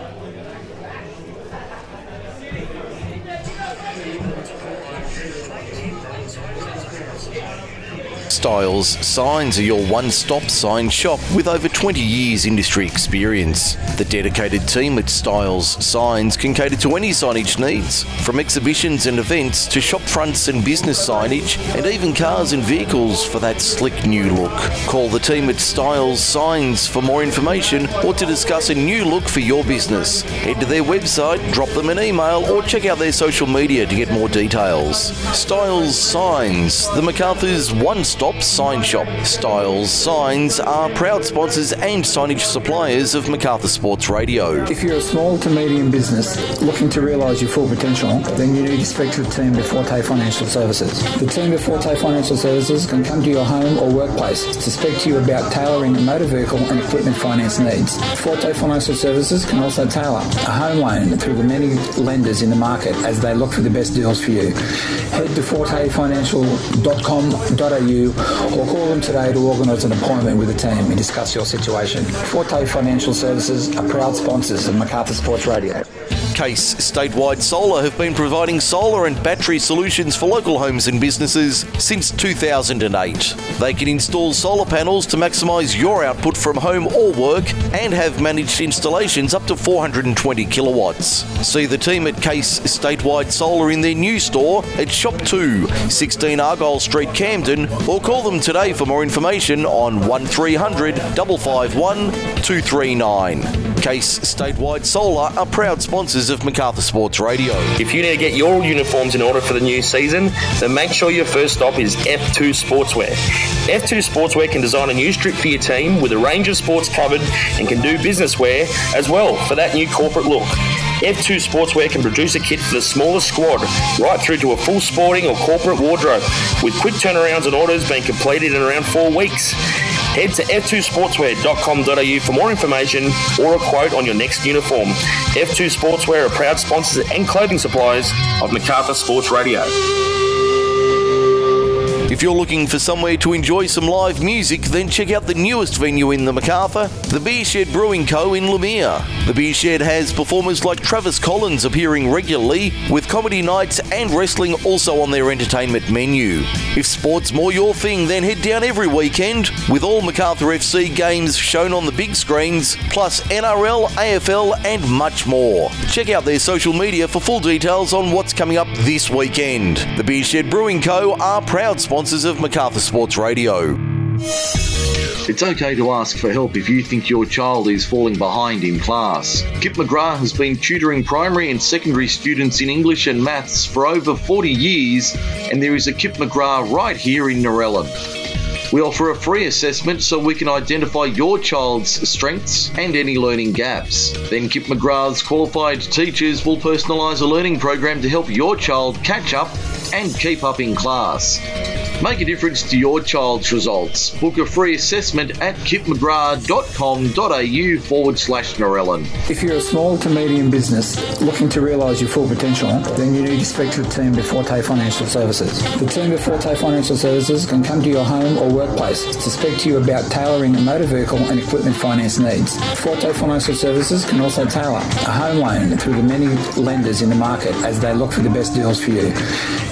Styles Signs are your one-stop sign shop with over twenty years industry experience. The dedicated team at Styles Signs can cater to any signage needs, from exhibitions and events to shop fronts and business signage, and even cars and vehicles for that slick new look. Call the team at Styles Signs for more information or to discuss a new look for your business. Head to their website, drop them an email, or check out their social media to get more details. Styles Signs, the MacArthur's one-stop Stop Sign Shop. Styles Signs are proud sponsors and signage suppliers of MacArthur Sports Radio. If you're a small to medium business looking to realise your full potential, then you need to speak to the team at Forte Financial Services. The team at Forte Financial Services can come to your home or workplace to speak to you about tailoring motor vehicle and equipment finance needs. Forte Financial Services can also tailor a home loan through the many lenders in the market as they look for the best deals for you. Head to forte financial dot com dot a u or call them today to organise an appointment with the team and discuss your situation. Forte Financial Services are proud sponsors of MacArthur Sports Radio. Case Statewide Solar have been providing solar and battery solutions for local homes and businesses since two thousand eight. They can install solar panels to maximise your output from home or work and have managed installations up to four hundred twenty kilowatts. See the team at Case Statewide Solar in their new store at Shop two, sixteen Argyle Street, Camden, or call them today for more information on one three hundred, five five one, two three nine. Case Statewide Solar are proud sponsors of MacArthur Sports Radio. If you need to get your uniforms in order for the new season, then make sure your first stop is F two Sportswear. F two Sportswear can design a new strip for your team with a range of sports covered and can do business wear as well for that new corporate look. F two Sportswear can produce a kit for the smallest squad, right through to a full sporting or corporate wardrobe, with quick turnarounds and orders being completed in around four weeks. Head to f two sportswear dot com dot a u for more information or a quote on your next uniform. F two Sportswear are proud sponsors and clothing suppliers of MacArthur Sports Radio. If you're looking for somewhere to enjoy some live music, then check out the newest venue in the MacArthur, the Beer Shed Brewing Co in Lemire. The Beer Shed has performers like Travis Collins appearing regularly, with comedy nights and wrestling also on their entertainment menu. If sport's more your thing, then head down every weekend, with all MacArthur F C games shown on the big screens, plus N R L, A F L and much more. Check out their social media for full details on what's coming up this weekend. The Beer Shed Brewing Co are proud sponsors of MacArthur Sports Radio. It's okay to ask for help if you think your child is falling behind in class. Kip McGrath has been tutoring primary and secondary students in English and maths for over forty years, and there is a Kip McGrath right here in Narellan. We offer a free assessment so we can identify your child's strengths and any learning gaps. Then Kip McGrath's qualified teachers will personalise a learning program to help your child catch up and keep up in class. Make a difference to your child's results. Book a free assessment at kip mcgrath dot com dot a u forward slash Narellan. If you're a small to medium business looking to realise your full potential, then you need to speak to the team at Forte Financial Services. The team at Forte Financial Services can come to your home or workplace to speak to you about tailoring a motor vehicle and equipment finance needs. Forte Financial Services can also tailor a home loan through the many lenders in the market as they look for the best deals for you.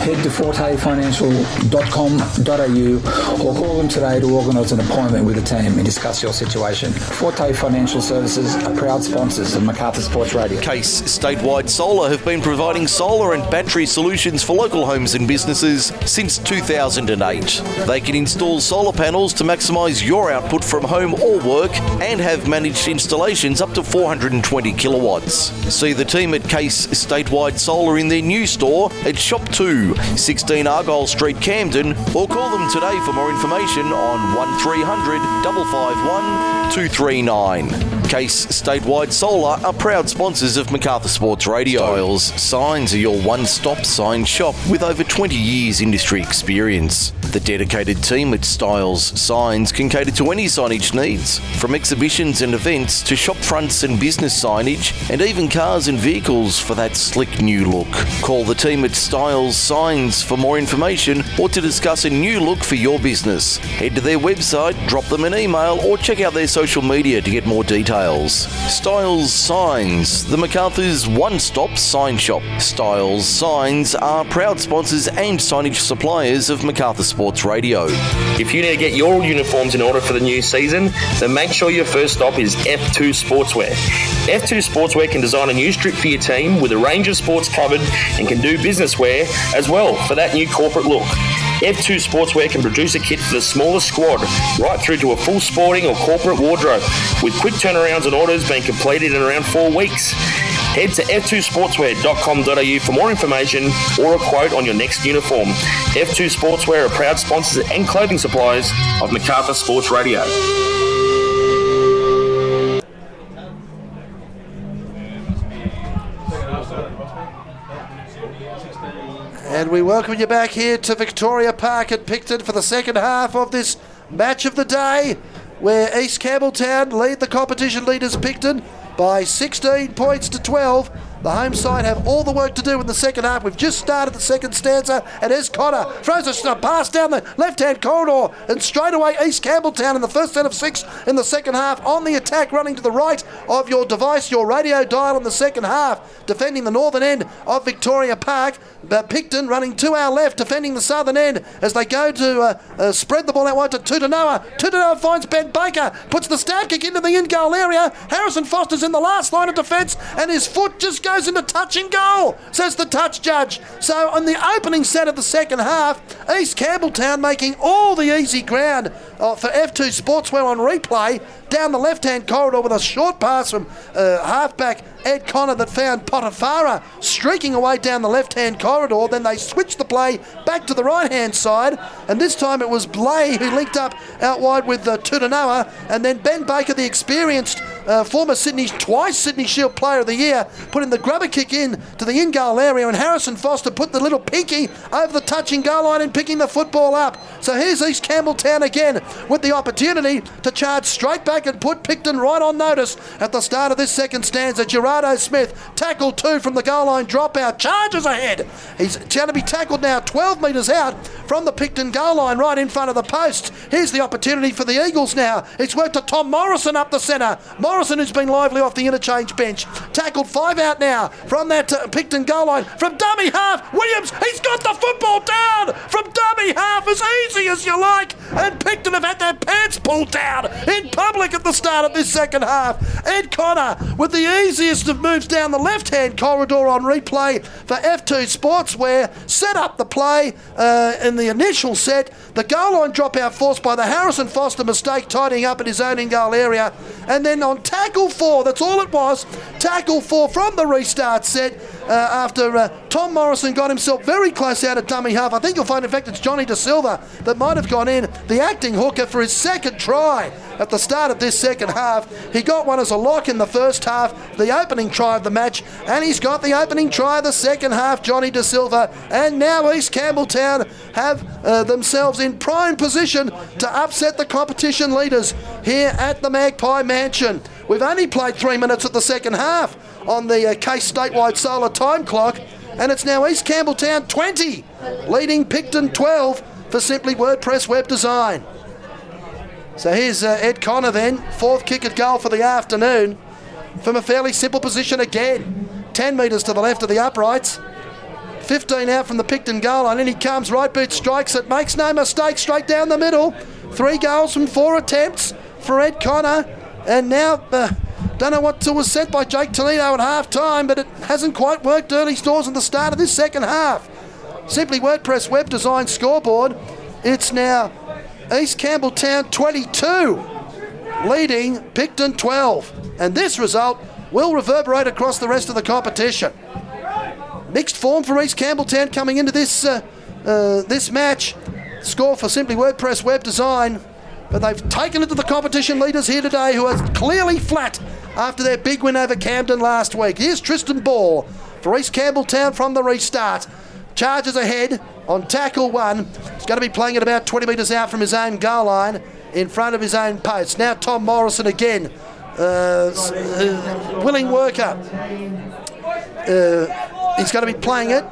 Head to forte financial dot com dot a u or call them today to organise an appointment with the team and discuss your situation. Forte Financial Services are proud sponsors of MacArthur Sports Radio. Case Statewide Solar have been providing solar and battery solutions for local homes and businesses since two thousand eight. They can install solar Solar panels to maximise your output from home or work and have managed installations up to four hundred twenty kilowatts. See the team at Case Statewide Solar in their new store at Shop two, sixteen Argyle Street, Camden, or call them today for more information on one three hundred, five five one, two three nine. Case Statewide Solar are proud sponsors of MacArthur Sports Radio. Style Signs are your one-stop sign shop with over twenty years industry experience. The dedicated team at Style Signs can cater to any signage needs, from exhibitions and events to shop fronts and business signage, and even cars and vehicles for that slick new look. Call the team at Style Signs for more information or to discuss a new look for your business. Head to their website, drop them an email, or check out their social media to get more details. Style Signs, the MacArthur's one-stop sign shop. Style Signs are proud sponsors and signage suppliers of MacArthur Sports Radio. If you If you need to get your uniforms in order for the new season, then make sure your first stop is F two Sportswear. F two Sportswear can design a new strip for your team with a range of sports covered and can do business wear as well for that new corporate look. F two Sportswear can produce a kit for the smallest squad, right through to a full sporting or corporate wardrobe, with quick turnarounds and orders being completed in around four weeks. Head to f two sportswear dot com dot a u for more information or a quote on your next uniform. F two Sportswear are proud sponsors and clothing suppliers of MacArthur Sports Radio. And we welcome you back here to Victoria Park at Picton for the second half of this match of the day, where East Campbelltown lead the competition leaders Picton by sixteen points to twelve The home side have all the work to do in the second half. We've just started the second stanza, and Ed Connor throws a pass down the left-hand corridor, and straight away East Campbelltown in the first set of six in the second half on the attack, running to the right of your device, your radio dial in the second half, defending the northern end of Victoria Park. Uh, Picton running to our left, defending the southern end as they go to uh, uh, spread the ball out wide to Tutanoa. Tutanoa finds Ben Baker, puts the stab kick into the in-goal area. Harrison Foster's in the last line of defence, and his foot just goes into touch and goal, says the touch judge. So on the opening set of the second half, East Campbelltown making all the easy ground uh, for F two Sportswear on replay down the left-hand corridor with a short pass from uh, halfback Ed Connor that found Potafara streaking away down the left-hand corridor. Then they switched the play back to the right-hand side, and this time it was Blay who linked up out wide with uh, Tutanoa, and then Ben Baker, the experienced uh, former Sydney, twice Sydney Shield Player of the Year, put in the grubber kick in to the in-goal area, and Harrison Foster put the little pinky over the touching goal line and picking the football up. So here's East Campbelltown again with the opportunity to charge straight back and put Picton right on notice at the start of this second stanza. Gerardo Smith, tackle two from the goal line dropout, charges ahead. He's going to be tackled now twelve metres out from the Picton goal line, right in front of the post. Here's the opportunity for the Eagles now. It's worked to Tom Morrison up the centre. Morrison, who's been lively off the interchange bench, tackled five out now from that uh, Picton goal line. From dummy half, Williams, he's got the football down! From dummy half, as easy as you like, and Picton have had their pants pulled down in public at the start of this second half. Ed Connor with the easiest of moves down the left-hand corridor on replay for F two Sportswear, set up the play uh, in the initial set. The goal line dropout forced by the Harrison Foster mistake, tidying up in his own in-goal area. And then on tackle four, that's all it was, tackle four from the restart set, uh, after uh, Tom Morrison got himself very close out at dummy half. I think you'll find, in fact, it's Johnny De Silva that might have gone in, the acting hooker, for his second try at the start of this second half. He got one as a lock in the first half, the opening try of the match, and he's got the opening try of the second half, Johnny De Silva. And now East Campbelltown have uh, themselves in prime position to upset the competition leaders here at the Magpie Mansion. We've only played three minutes of the second half on the uh, Case Statewide Solar time clock, and it's now East Campbelltown twenty, leading Picton twelve for Simply WordPress Web Design. So here's uh, Ed Connor then, fourth kick at goal for the afternoon from a fairly simple position again. ten metres to the left of the uprights. fifteen out from the Picton goal line. In he comes, right boot strikes it, makes no mistake, straight down the middle. Three goals from four attempts for Ed Connor. And now, uh, don't know what was said by Jake Toledo at half-time, but it hasn't quite worked early doors at the start of this second half. Simply WordPress Web Design scoreboard. It's now East Campbelltown twenty-two, leading Picton twelve. And this result will reverberate across the rest of the competition. Mixed form for East Campbelltown coming into this uh, uh, this match. Score for Simply WordPress Web Design. But they've taken it to the competition leaders here today, who are clearly flat after their big win over Camden last week. Here's Tristan Ball for East Campbelltown from the restart. Charges ahead on tackle one. He's going to be playing at about twenty metres out from his own goal line, in front of his own post. Now Tom Morrison again, uh, uh, willing worker. Uh, he's going to be playing it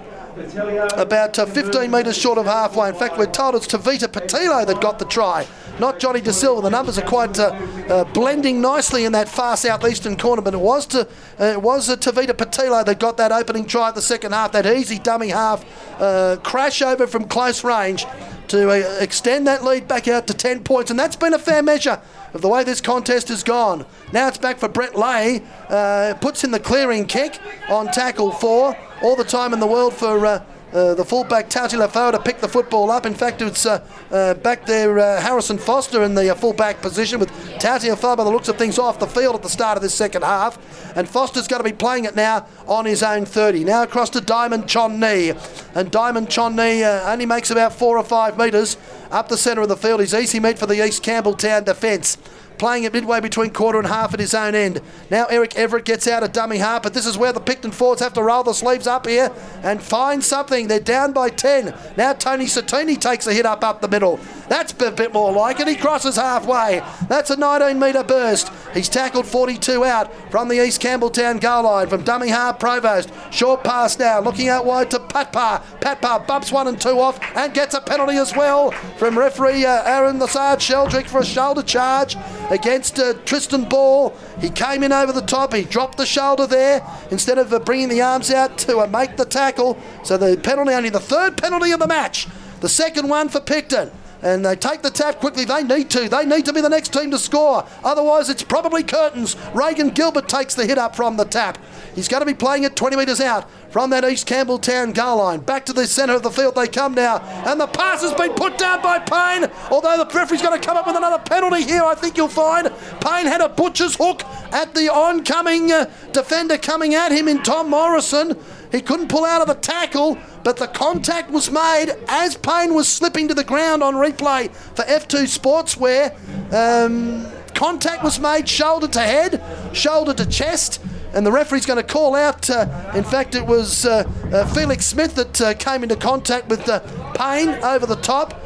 about uh, fifteen metres short of halfway. In fact, we're told it's Tavita Patilo that got the try, not Johnny De Silva. The numbers are quite uh, uh, blending nicely in that far southeastern corner, but it was to, uh, it was uh, Tavita Patilo that got that opening try of the second half, that easy dummy half uh, crash over from close range to uh, extend that lead back out to ten points. And that's been a fair measure of the way this contest has gone. Now it's back for Brett Lay. Uh, puts in the clearing kick on tackle four. All the time in the world for Uh, Uh, the fullback Tauti Lafoa to pick the football up. In fact, it's uh, uh, back there uh, Harrison Foster in the uh, fullback position, with Tauti Lafoa by the looks of things off the field at the start of this second half. And Foster's going to be playing it now on his own thirty. Now across to Diamond Chonney, and Diamond Chonney uh, only makes about four or five metres up the centre of the field. He's easy meat for the East Campbelltown defence, playing it midway between quarter and half at his own end. Now Eric Everett gets out a dummy half, but this is where the Picton forwards have to roll the sleeves up here and find something. They're down by ten. Now Tony Satini takes a hit up up the middle, That's a bit more like it. He crosses halfway. That's a nineteen metre burst. He's tackled forty-two out from the East Campbelltown goal line from dummy half Provost. Short pass now, looking out wide to Patpar. Patpar bumps one and two off and gets a penalty as well from referee uh, Aaron Lassard Sheldrick for a shoulder charge against uh, Tristan Ball. He came in over the top. He dropped the shoulder there instead of uh, bringing the arms out to uh, make the tackle. So the penalty, only the third penalty of the match. The second one for Picton. And they take the tap quickly. They need to. They need to be the next team to score. Otherwise, it's probably curtains. Reagan Gilbert takes the hit up from the tap. He's going to be playing it twenty metres out from that East Campbelltown goal line. Back to the centre of the field they come now. And the pass has been put down by Payne. Although the referee's going to come up with another penalty here, I think you'll find. Payne had a butcher's hook at the oncoming uh, defender coming at him in Tom Morrison. He couldn't pull out of the tackle, but the contact was made as Payne was slipping to the ground on replay for F two Sportswear. Um, contact was made shoulder to head, shoulder to chest, and the referee's going to call out. Uh, in fact, it was uh, uh, Felix Smith that uh, came into contact with uh, Payne over the top.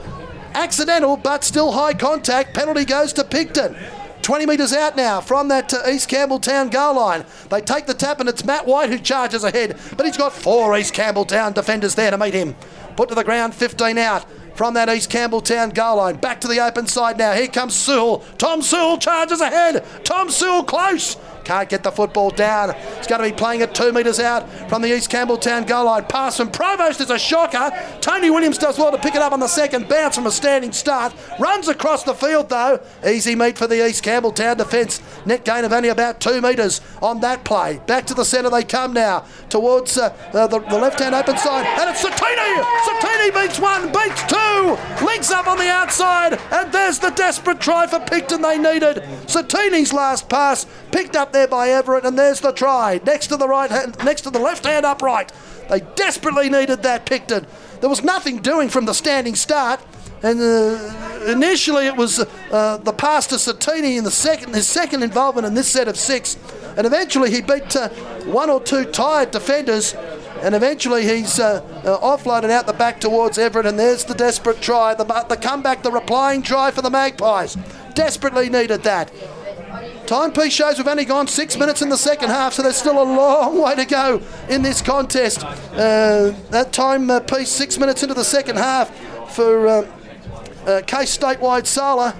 Accidental, but still high contact. Penalty goes to Picton. twenty metres out now from that uh, East Campbelltown goal line. They take the tap and it's Matt White who charges ahead. But he's got four East Campbelltown defenders there to meet him. Put to the ground, fifteen out from that East Campbelltown goal line. Back to the open side now. Here comes Sewell. Tom Sewell charges ahead. Tom Sewell close. Can't get the football down. He's going to be playing it two metres out from the East Campbelltown goal line. Pass from Provost is a shocker. Tony Williams does well to pick it up on the second bounce from a standing start. Runs across the field though. Easy meet for the East Campbelltown defence. Net gain of only about two metres on that play. Back to the centre they come now towards uh, uh, the, the left-hand open side. And it's Satini! Satini beats one, beats two. Links up on the outside. And there's the desperate try for Picton they needed. Satini's last pass picked up there by Everett, and there's the try next to the right hand, next to the left hand upright. They desperately needed that, Picton. There was nothing doing from the standing start, and uh, initially it was uh, the pass to Satini in the second, his second involvement in this set of six, and eventually he beat uh, one or two tired defenders, and eventually he's uh, uh, offloaded out the back towards Everett, and there's the desperate try, the, the comeback, the replying try for the Magpies. Desperately needed that. Timepiece shows we've only gone six minutes in the second half, so there's still a long way to go in this contest. Uh, that timepiece, six minutes into the second half for uh, uh, Case Statewide Solar.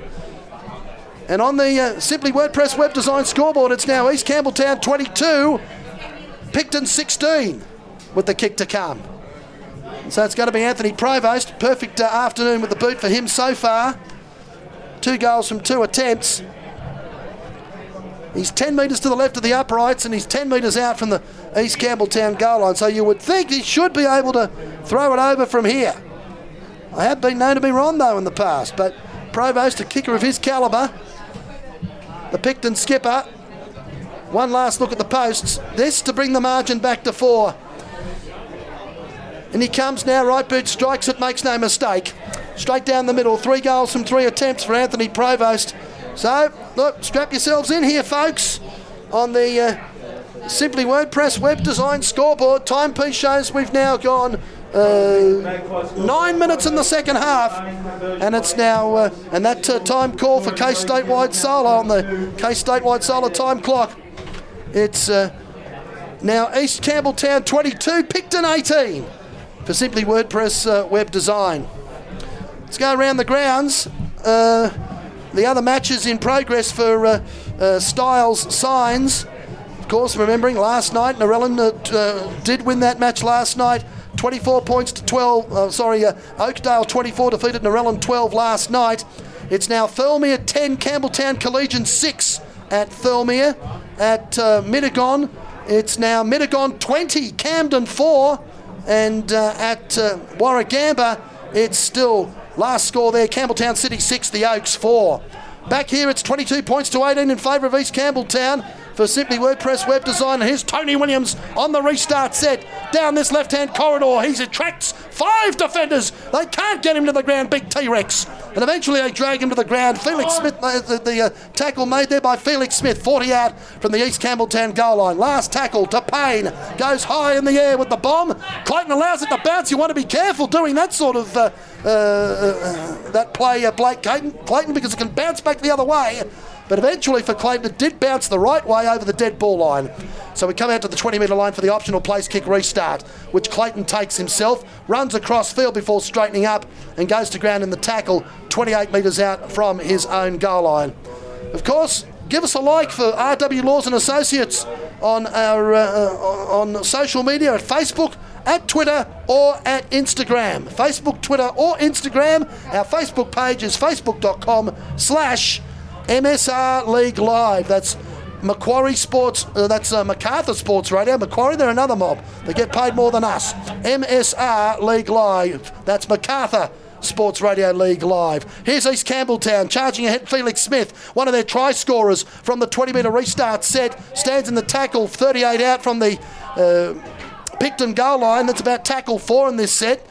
And on the uh, Simply WordPress Web Design scoreboard, it's now East Campbelltown twenty-two, Picton sixteen, with the kick to come. So it's going to be Anthony Provost. Perfect uh, afternoon with the boot for him so far. Two goals from two attempts. He's ten metres to the left of the uprights and he's ten metres out from the East Campbelltown goal line. So you would think he should be able to throw it over from here. I have been known to be wrong, though, in the past, but Provost, a kicker of his calibre, the Picton skipper. One last look at the posts. This to bring the margin back to four. And he comes now, right boot strikes it, makes no mistake. Straight down the middle, three goals from three attempts for Anthony Provost. So, look, strap yourselves in here, folks, on the uh, Simply WordPress Web Design scoreboard. Timepiece shows we've now gone uh, nine minutes in the second half, and it's now, uh, and that uh, time call for Case Statewide Solar on the Case Statewide Solar time clock. It's uh, now East Campbelltown twenty-two, Picton eighteen for Simply WordPress uh, Web Design. Let's go around the grounds. Uh, The other matches in progress for uh, uh, Style Signs. Of course, remembering last night, Narellan uh, uh, did win that match last night, twenty-four points to twelve. Uh, sorry, uh, Oakdale twenty-four defeated Narellan twelve last night. It's now Thirlmere ten, Campbelltown Collegian six at Thirlmere. At uh, Mittagong, it's now Mittagong twenty, Camden four. And uh, at uh, Warragamba, it's still... Last score there, Campbelltown City six, the Oaks four. Back here, it's twenty-two points to eighteen in favour of East Campbelltown for Simply WordPress Web Design. And here's Tony Williams on the restart set. Down this left-hand corridor, he attracts five defenders. They can't get him to the ground, big T-Rex. and eventually they drag him to the ground. Felix Smith, the, the uh, tackle made there by Felix Smith, forty out from the East Campbelltown goal line. Last tackle to Payne, goes high in the air with the bomb. Clayton allows it to bounce. You want to be careful doing that sort of uh, uh, uh, that play, uh, Blake Clayton, Clayton, because it can bounce back the other way. But eventually for Clayton, it did bounce the right way over the dead ball line. So we come out to the twenty-metre line for the optional place kick restart, which Clayton takes himself, runs across field before straightening up and goes to ground in the tackle, twenty-eight metres out from his own goal line. Of course, give us a like for R W Laws and Associates on our uh, on social media, at Facebook, at Twitter or at Instagram. Facebook, Twitter or Instagram. Our Facebook page is facebook.com slash... M S R League Live. That's Macquarie Sports, uh, that's uh, MacArthur Sports Radio. Macquarie, they're another mob. They get paid more than us. M S R League Live. That's MacArthur Sports Radio League Live. Here's East Campbelltown charging ahead. Felix Smith, one of their try scorers from the twenty metre restart set, stands in the tackle, thirty-eight out from the uh, Picton goal line. That's about tackle four in this set.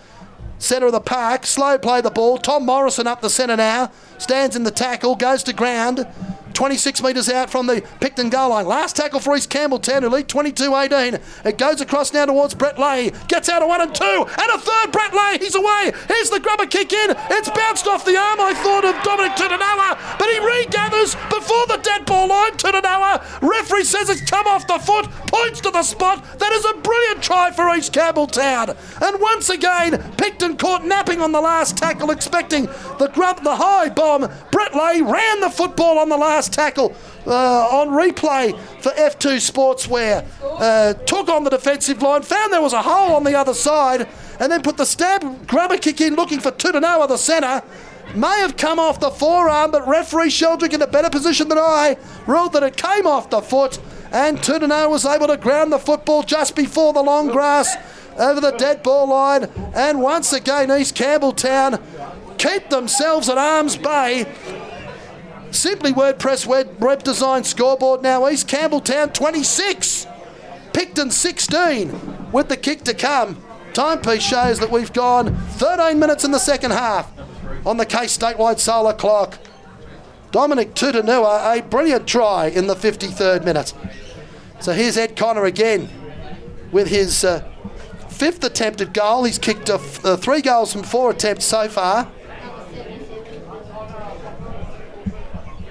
Centre of the park, slow play the ball. Tom Morrison up the centre now, stands in the tackle, goes to ground, twenty-six metres out from the Picton goal line. Last tackle for East Campbelltown, who lead twenty-two eighteen. It goes across now towards Brett Leahy. Gets out of one and two, and a third. Brett Leahy, he's away. Here's the grubber kick in. It's bounced off the arm, I thought, of Dominic Tutanoa, but he regathers before the dead ball line. Tutanoa, referee says it's come off the foot, points to the spot. That is a brilliant try for East Campbelltown. And once again, Picton caught napping on the last tackle, expecting the grub, the high bomb. Brett Leahy ran the football on the last tackle uh, on replay for F two Sportswear. Uh, took on the defensive line, found there was a hole on the other side, and then put the stab grubber kick in looking for Tutanoa, the centre. May have come off the forearm, but referee Sheldrick, in a better position than I, ruled that it came off the foot, and Tutanoa was able to ground the football just before the long grass over the dead ball line. And once again, East Campbelltown keep themselves at arm's bay. Simply WordPress Web, web Design scoreboard now. East Campbelltown twenty-six, Picton sixteen with the kick to come. Timepiece shows that we've gone thirteen minutes in the second half on the Case Statewide Solar clock. Dominic Tutanoa, a brilliant try in the fifty-third minute. So here's Ed Connor again with his uh, fifth attempt at goal. He's kicked uh, uh, three goals from four attempts so far.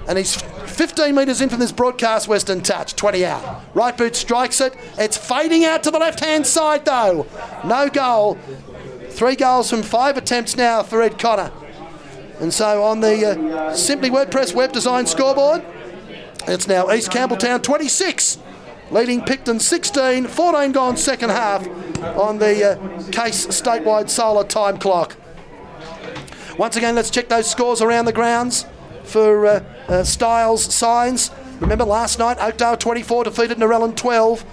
And he's fifteen metres in from this broadcast Western touch, twenty out. Right boot strikes it. It's fading out to the left-hand side, though. No goal. Three goals from five attempts now for Ed Connor. And so on the uh, Simply WordPress Web Design scoreboard, it's now East Campbelltown twenty-six, leading Picton sixteen, fourteen gone second half on the uh, Case Statewide Solar time clock. Once again, let's check those scores around the grounds for uh, uh, Styles Signs. Remember last night, Oakdale twenty-four defeated Narellan twelve.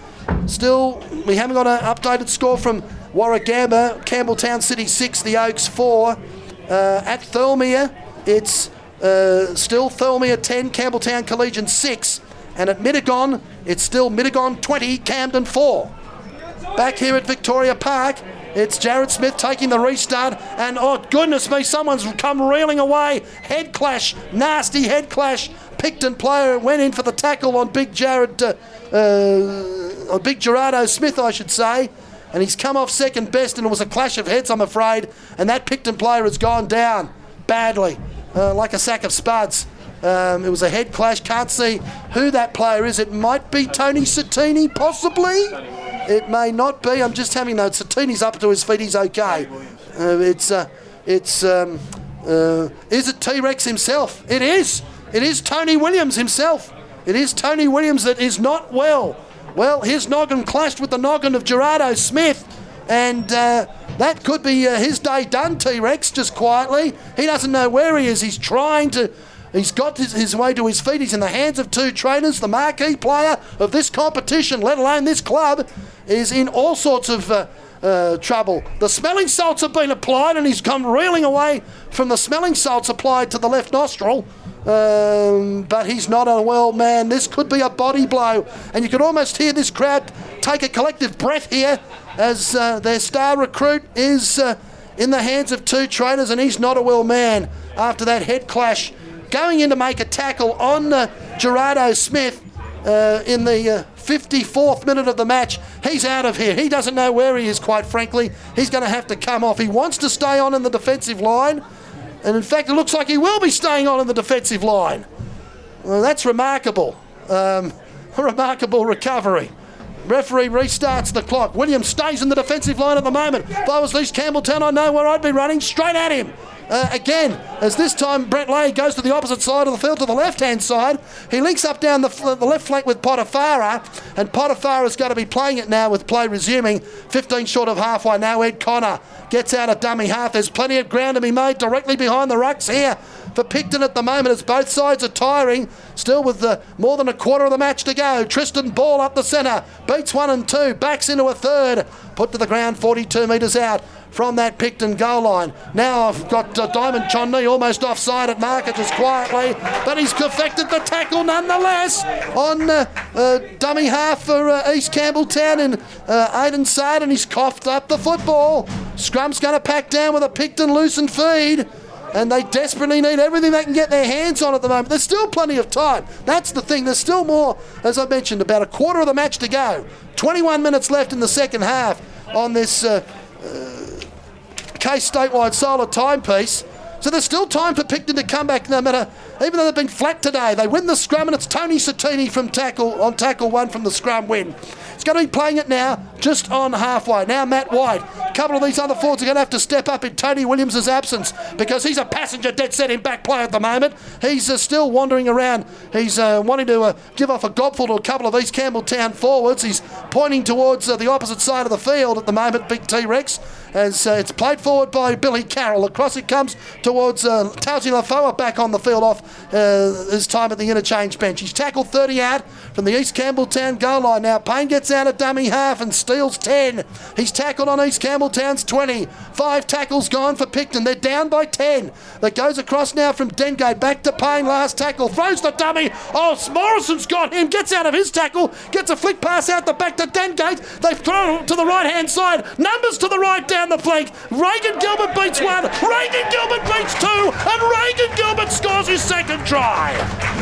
Still, we haven't got an updated score from Warragamba. Campbelltown City six, the Oaks four. Uh, at Thirlmere, it's uh, still Thirlmere ten, Campbelltown Collegian six. And at Mittagong, it's still Mittagong twenty, Camden four. Back here at Victoria Park, it's Jared Smith taking the restart, and oh goodness me, someone's come reeling away. Head clash, nasty head clash. Picton player went in for the tackle on big Jared, uh, uh, on big Gerardo Smith, I should say, and he's come off second best, and it was a clash of heads, I'm afraid, and that Picton player has gone down badly, uh, like a sack of spuds. Um, it was a head clash. Can't see who that player is. It might be Tony Satini, possibly. It may not be. I'm just having notes. Satini's up to his feet. He's okay. Uh, it's, uh, it's, um, uh, is it T-Rex himself? It is. It is Tony Williams himself. It is Tony Williams that is not well. Well, his noggin clashed with the noggin of Gerardo Smith, and uh, that could be uh, his day done, T-Rex, just quietly. He doesn't know where he is. He's trying to... He's got his, his way to his feet. He's in the hands of two trainers. The marquee player of this competition, let alone this club, is in all sorts of uh, uh, trouble. The smelling salts have been applied, and he's come reeling away from the smelling salts applied to the left nostril. Um, but he's not a well man. This could be a body blow. And you can almost hear this crowd take a collective breath here as uh, their star recruit is uh, in the hands of two trainers, and he's not a well man. after that head clash, going in to make a tackle on uh, Gerardo Smith uh, in the uh, fifty-fourth minute of the match. He's out of here. He doesn't know where he is, quite frankly. He's going to have to come off. He wants to stay on in the defensive line, and in fact, it looks like he will be staying on in the defensive line. Well, that's remarkable. Um, a remarkable recovery. Referee restarts the clock. Williams stays in the defensive line at the moment. If I was East Campbelltown, I know where I'd be running. Straight at him. Uh, again, as this time Brett Lay goes to the opposite side of the field, to the left-hand side. He links up down the, fl- the left flank with Potafara, and Potafara's got to be playing it now with play resuming. fifteen short of halfway now. Ed Connor gets out a dummy half. There's plenty of ground to be made directly behind the rucks here for Picton at the moment, as both sides are tiring. Still with the, more than a quarter of the match to go. Tristan Ball up the centre. Beats one and two. Backs into a third. Put to the ground forty-two metres out from that Picton goal line. Now I've got uh, Diamond Chonney almost offside at market just quietly, but he's perfected the tackle nonetheless on uh, uh, dummy half for uh, East Campbelltown and uh, Aidan Sard, and he's coughed up the football. Scrum's going to pack down with a Picton loosened feed, and they desperately need everything they can get their hands on at the moment. There's still plenty of time. That's the thing. There's still more, as I mentioned, about a quarter of the match to go. twenty-one minutes left in the second half on this uh, uh, Case Statewide Solar timepiece. So there's still time for Picton to come back, no matter, even though they've been flat today. They win the scrum, and it's Tony Satini from tackle on tackle one from the scrum win. He's going to be playing it now just on halfway. Now Matt White. A couple of these other forwards are going to have to step up in Tony Williams' absence, because he's a passenger dead set in back play at the moment. He's uh, still wandering around. He's uh, wanting to uh, give off a gobful to a couple of East Campbelltown forwards. He's pointing towards uh, the opposite side of the field at the moment, Big T-Rex, as uh, it's played forward by Billy Carroll. Across it comes towards uh, Tausi Lafoa, back on the field off uh, his time at the interchange bench. He's tackled thirty out from the East Campbelltown goal line. Now Payne gets out a dummy half and steals ten. He's tackled on East Campbelltown's twenty. Five tackles gone for Picton. They're down by ten. That goes across now from Dengate. Back to Payne. Last tackle. Throws the dummy. Oh, Morrison's got him. Gets out of his tackle. Gets a flick pass out the back to Dengate. They've thrown to the right-hand side. Numbers to the right down the flank. Reagan Gilbert beats one. Reagan Gilbert beats two. And Reagan Gilbert scores his second try.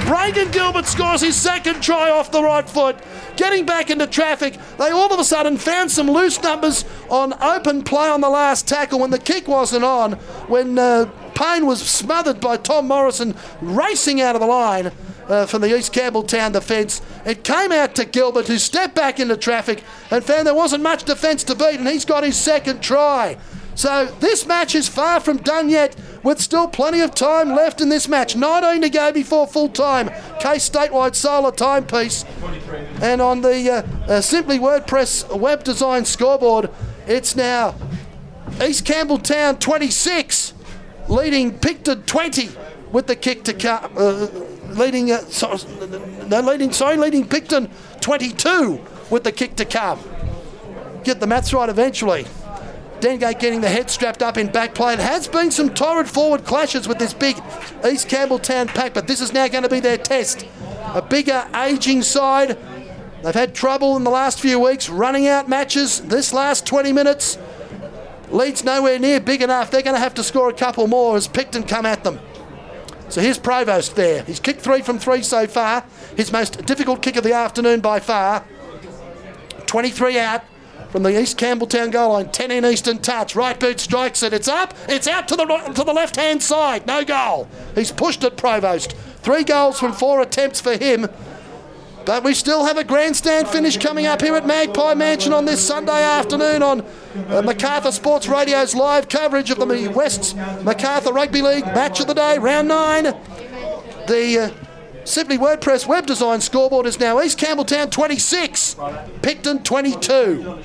Reagan Gilbert scores his second try off the right foot. Getting back into traffic. They all of a sudden found some loose numbers on open play on the last tackle when the kick wasn't on, when uh, Payne was smothered by Tom Morrison racing out of the line uh, from the East Campbelltown defence. It came out to Gilbert, who stepped back into traffic and found there wasn't much defence to beat, and he's got his second try. So this match is far from done yet, with still plenty of time left in this match. nineteen to go before full time. Case Statewide Solar timepiece. And on the uh, uh, Simply WordPress Web Design scoreboard, it's now East Campbelltown twenty-six, leading Picton twenty with the kick to come. Uh, leading, uh, so, no, leading, sorry, leading Picton twenty-two with the kick to come. Get the maths right eventually. Dengate getting the head strapped up in back play. There has been some torrid forward clashes with this big East Campbelltown pack, but this is now going to be their test. A bigger, ageing side. They've had trouble in the last few weeks, running out matches. This last twenty minutes, Leeds nowhere near big enough. They're going to have to score a couple more as Picton come at them. So here's Provost there. He's kicked three from three so far. His most difficult kick of the afternoon by far. twenty-three out from the East Campbelltown goal line. ten in Eastern touch. Right boot strikes it. It's up. It's out to the right, to the left-hand side. No goal. He's pushed it, Provost. Three goals from four attempts for him. But we still have a grandstand finish coming up here at Magpie Mansion on this Sunday afternoon on uh, MacArthur Sports Radio's live coverage of the West's MacArthur Rugby League Match of the Day, round nine. The uh, Simply WordPress Web Design scoreboard is now East Campbelltown twenty-six, Picton twenty-two.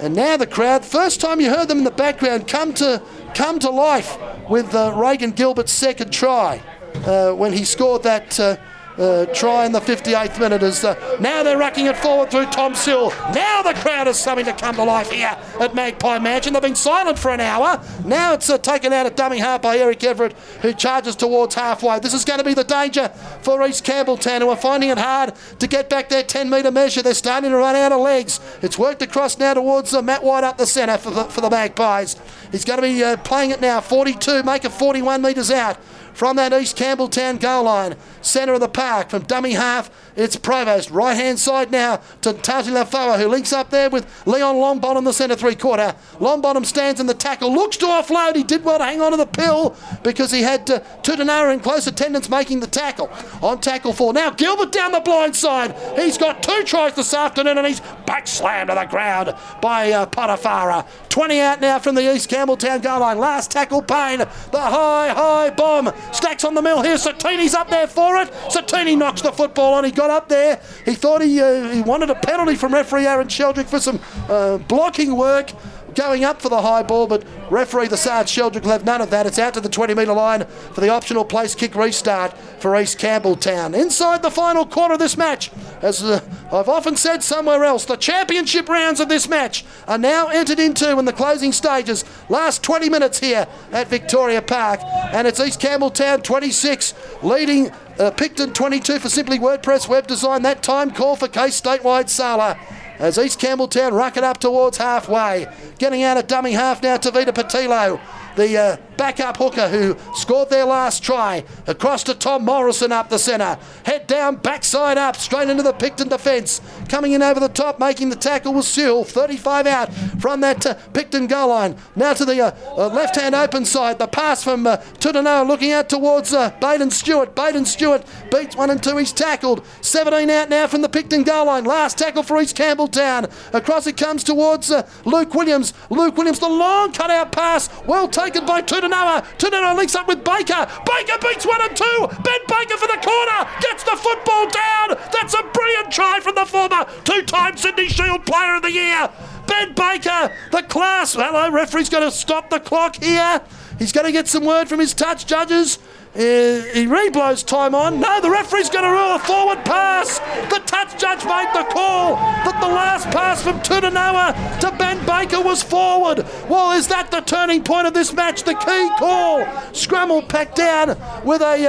And now the crowd, first time you heard them in the background, come to come to life with uh, Reagan Gilbert's second try uh, when he scored that uh, Uh, try in the fifty-eighth minute as uh, now they're rucking it forward through Tom Sill. Now the crowd is starting to come to life here at Magpie Mansion. They've been silent for an hour. Now it's uh, taken out at dummy half by Eric Everett, who charges towards halfway. This is going to be the danger for East Campbelltown, who are finding it hard to get back their ten metre measure. They're starting to run out of legs. It's worked across now towards uh, Matt White up the centre for the, for the Magpies. He's going to be uh, playing it now, forty-two, make it forty-one metres out from that East Campbelltown goal line. Centre of the park from dummy half, it's Provost. Right hand side now to Tati Lafoa, who links up there with Leon Longbottom, the centre three quarter. Longbottom stands in the tackle, looks to offload. He did well to hang on to the pill because he had uh, Tutanara in close attendance making the tackle. On tackle four. Now Gilbert down the blind side. He's got two tries this afternoon and he's back slammed to the ground by uh, Potafara. twenty out now from the East Campbelltown goal line. Last tackle, Payne. The high, high bomb. Stacks on the mill here. Satini's up there for it. Satini knocks the football on. He got up there. He thought he uh, he wanted a penalty from referee Aaron Sheldrick for some uh, blocking work going up for the high ball, but referee the Sarge Sheldrick will have none of that. It's out to the twenty metre line for the optional place kick restart for East Campbelltown. Inside the final quarter of this match, as uh, I've often said somewhere else, the championship rounds of this match are now entered into in the closing stages. Last twenty minutes here at Victoria Park, and it's East Campbelltown twenty-six leading uh, Picton twenty-two for Simply WordPress Web Design. That time call for Case Statewide Solar, as East Campbelltown ruck it up towards halfway. Getting out at dummy half now, Tavita Patilo, the uh, backup hooker who scored their last try. Across to Tom Morrison up the centre. Head down, backside up, straight into the Picton defence. Coming in over the top, making the tackle was Sewell. thirty-five out from that uh, Picton goal line. Now to the uh, uh, left-hand open side. The pass from uh, Tutanoa looking out towards uh, Baden Stewart. Baden Stewart beats one and two. He's tackled. seventeen out now from the Picton goal line. Last tackle for East Campbelltown. Across it comes towards uh, Luke Williams. Luke Williams, the long cut-out pass. Well taken by Tutanoa. Tutanoa links up with Baker. Baker beats one and two. Ben Baker for the corner. Gets the football down. That's a brilliant try from the former two-time Sydney Shield Player of the Year, Ben Baker. The class. Hello, referee's going to stop the clock here. He's going to get some word from his touch judges. Uh, he re-blows time on. No, the referee's going to rule a forward pass. The touch judge made the call that the last pass from Tutanoa to Ben Baker was forward. Well, is that the turning point of this match? The key call. Scramble packed down with a,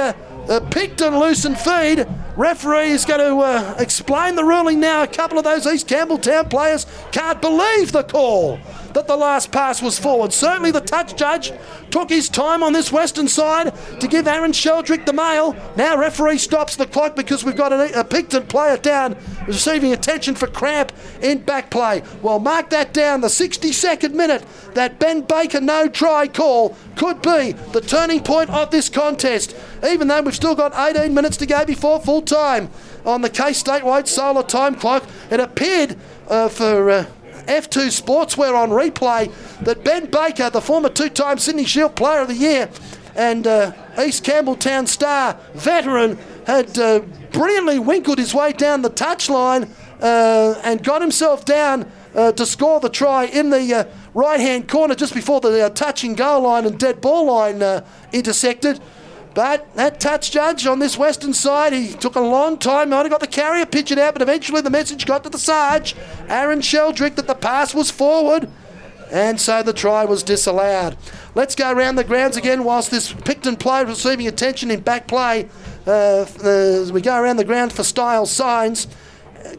uh, a picked and loosened feed. Referee is going to uh, explain the ruling now. A couple of those East Campbelltown players can't believe the call that the last pass was forward. Certainly the touch judge took his time on this western side to give Aaron Sheldrick the mail. Now referee stops the clock because we've got a, a Picton player down receiving attention for cramp in back play. Well, mark that down. The sixty-second minute, that Ben Baker no-try call could be the turning point of this contest, even though we've still got eighteen minutes to go before full time on the Case Statewide Solar time clock. It appeared uh, for... Uh, F two Sportswear on replay that Ben Baker, the former two-time Sydney Shield Player of the Year and uh, East Campbelltown star veteran, had uh, brilliantly winkled his way down the touchline uh, and got himself down uh, to score the try in the uh, right-hand corner just before the uh, touching goal line and dead ball line uh, intersected. But that touch judge on this western side, he took a long time. Might have got the carrier pigeon out, but eventually the message got to the Sarge, Aaron Sheldrick, that the pass was forward. And so the try was disallowed. Let's go around the grounds again whilst this Picton player receiving attention in back play. Uh, uh, we go around the ground for Style Signs.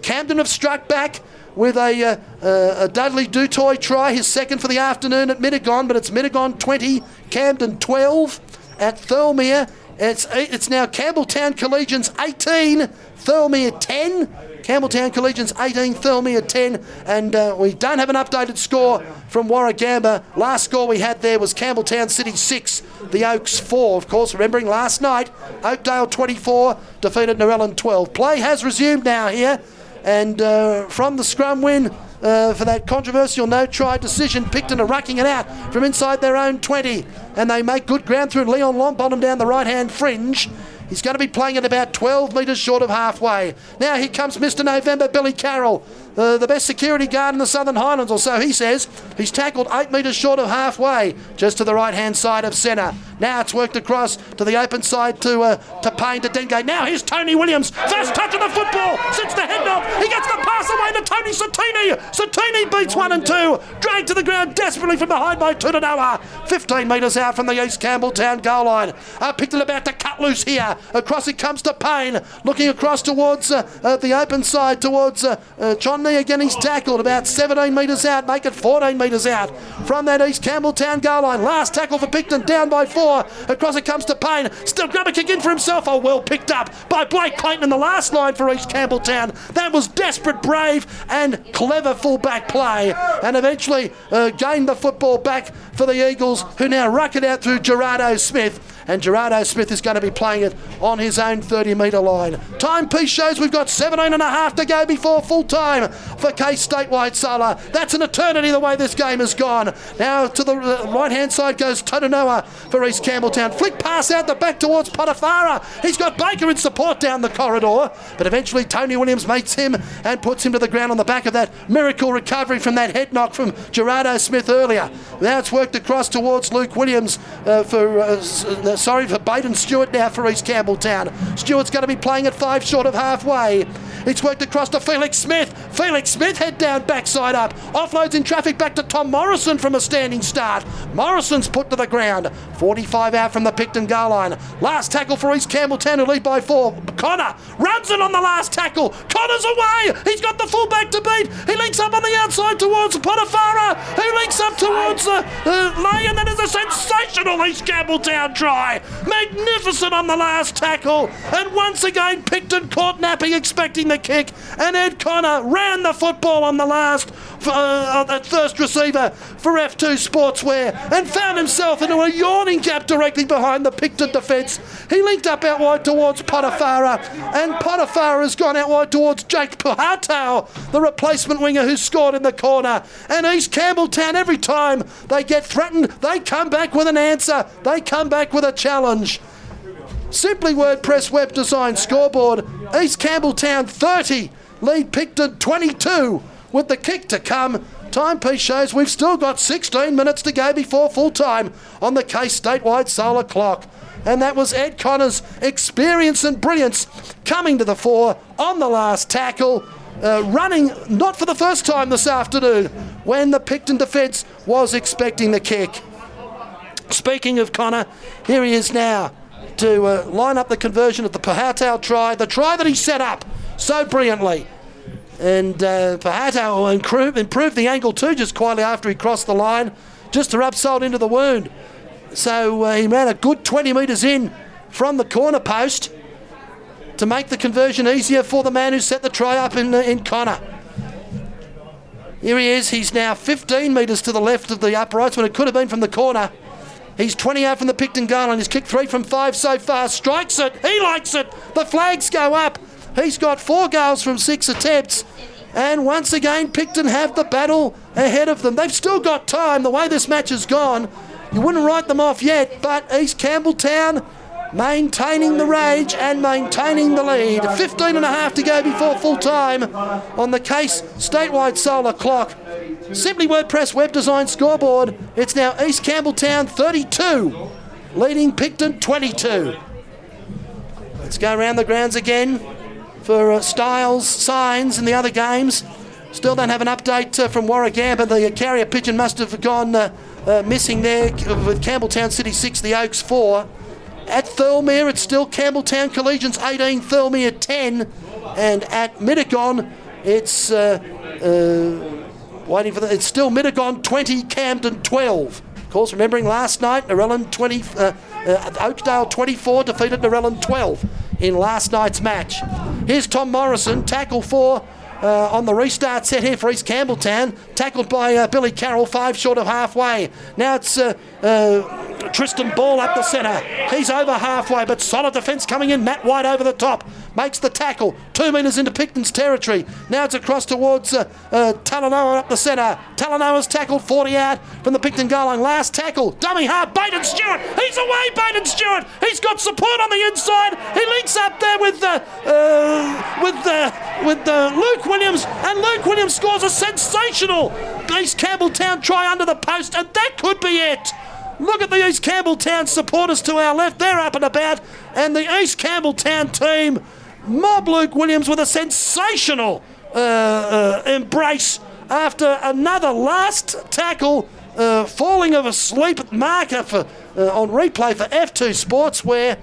Camden have struck back with a, uh, uh, a Dudley Dutoy try, his second for the afternoon at Mittagong, but it's Mittagong twenty, Camden twelve. At Thirlmere, it's it's now Campbelltown Collegians eighteen, Thirlmere ten. Campbelltown Collegians eighteen, Thirlmere ten. And uh, we don't have an updated score from Warragamba. Last score we had there was Campbelltown City six, the Oaks four. Of course, remembering last night, Oakdale twenty-four defeated Narellan twelve. Play has resumed now here. And uh, from the scrum win uh, for that controversial no-try decision, Picton are rucking it out from inside their own twenty. And they make good ground through Leon Longbottom down the right-hand fringe. He's going to be playing at about twelve metres short of halfway. Now here comes Mister November, Billy Carroll, uh, the best security guard in the Southern Highlands, or so he says. He's tackled eight metres short of halfway, just to the right-hand side of centre. Now it's worked across to the open side to uh, to Payne, to Dengate. Now here's Tony Williams. First touch of the football. Sits the head knob. He gets the pass away to Tony Satini. Satini beats one and two. Dragged to the ground desperately from behind by Tutanoa. fifteen metres out from the East Campbelltown goal line. Uh, Picton about to cut loose here. Across it comes to Payne. Looking across towards uh, uh, the open side towards uh, uh, Chonny again. He's tackled about seventeen metres out. Make it fourteen metres out from that East Campbelltown goal line. Last tackle for Picton, down by four. Across it comes to Payne. Still grab a kick in for himself. Oh, well picked up by Blake Clayton in the last line for East Campbelltown. That was desperate, brave and clever full-back play, and eventually uh, gained the football back for the Eagles, who now ruck it out through Gerardo Smith. And Gerardo Smith is going to be playing it on his own thirty metre line. Timepiece shows we've got seventeen and a half to go before full time for Case Statewide Solar. That's an eternity the way this game has gone. Now to the right hand side goes Tutanoa for East Campbelltown. Flick pass out the back towards Potafara. He's got Baker in support down the corridor, but eventually Tony Williams meets him and puts him to the ground on the back of that miracle recovery from that head knock from Gerardo Smith earlier. Now it's worked across towards Luke Williams uh, for uh, Sorry for Baden Stewart now for East Campbelltown. Stewart's going to be playing at five short of halfway. It's worked across to Felix Smith. Felix Smith head down, backside up. Offloads in traffic back to Tom Morrison from a standing start. Morrison's put to the ground. forty-five out from the Picton goal line. Last tackle for East Campbelltown, who lead by four. Connor runs it on the last tackle. Connor's away. He's got the fullback to beat. He links up on the outside towards Potafara, who links up towards uh, uh, Lay, and that is a sensational East Campbelltown try. Magnificent on the last tackle, and once again Picton caught napping, expecting the kick, and Ed Connor ran the football on the last uh, at first receiver for F two Sportswear and found himself into a yawning gap directly behind the Picton defence. He linked up out wide towards Potafara, and Potafara has gone out wide towards Jake Puhatau, the replacement winger who scored in the corner. And East Campbelltown, every time they get threatened, they come back with an answer. They come back with a challenge. Simply WordPress Web Design scoreboard. East Campbelltown thirty, lead Picton twenty-two, with the kick to come. Timepiece shows we've still got sixteen minutes to go before full time on the Case Statewide Solar clock. And that was Ed Connor's experience and brilliance coming to the fore on the last tackle, uh, running not for the first time this afternoon when the Picton defence was expecting the kick. Speaking of Connor, here he is now to uh, line up the conversion of the Puhatau try, the try that he set up so brilliantly. And uh, Puhatau improved, improved the angle too, just quietly after he crossed the line, just to rub salt into the wound. So uh, he ran a good twenty metres in from the corner post to make the conversion easier for the man who set the try up in, uh, in Connor. Here he is, he's now fifteen metres to the left of the uprights when it could have been from the corner. He's twenty out from the Picton goal line. He's kicked three from five so far. Strikes it. He likes it. The flags go up. He's got four goals from six attempts. And once again, Picton have the battle ahead of them. They've still got time. The way this match has gone, you wouldn't write them off yet. But East Campbelltown maintaining the rage and maintaining the lead. fifteen and a half to go before full time on the Case Statewide Solar clock. Simply WordPress Web Design scoreboard. It's now East Campbelltown thirty-two, leading Picton twenty-two. Let's go around the grounds again for uh, Styles, Signs and the other games. Still don't have an update uh, from Warragamba. The uh, carrier pigeon must have gone uh, uh, missing there, with Campbelltown City six, the Oaks four. At Thirlmere, it's still Campbelltown Collegians eighteen, Thirlmere ten. And at Mittagong, it's... Uh, uh, Waiting for the, it's still Mittagong twenty, Camden twelve. Of course, remembering last night, Narellan twenty, uh, uh, Oakdale twenty-four defeated Narellan twelve in last night's match. Here's Tom Morrison, tackle four uh, on the restart set here for East Campbelltown, tackled by uh, Billy Carroll, five short of halfway. Now it's uh, uh, Tristan Ball up the centre. He's over halfway, but solid defence coming in. Matt White over the top. Makes the tackle, two metres into Picton's territory. Now it's across towards uh, uh, Talanoa up the centre. Talanoa's tackled, forty out from the Picton goal line. Last tackle, dummy half, Baden Stewart. He's away, Baden Stewart. He's got support on the inside. He links up there with uh, uh, with uh, with uh, Luke Williams, and Luke Williams scores a sensational East Campbelltown try under the post, and that could be it. Look at the East Campbelltown supporters to our left. They're up and about. And the East Campbelltown team mob Luke Williams with a sensational uh, uh, embrace after another last tackle, uh, falling of a sleep marker for uh, on replay for F two Sportswear.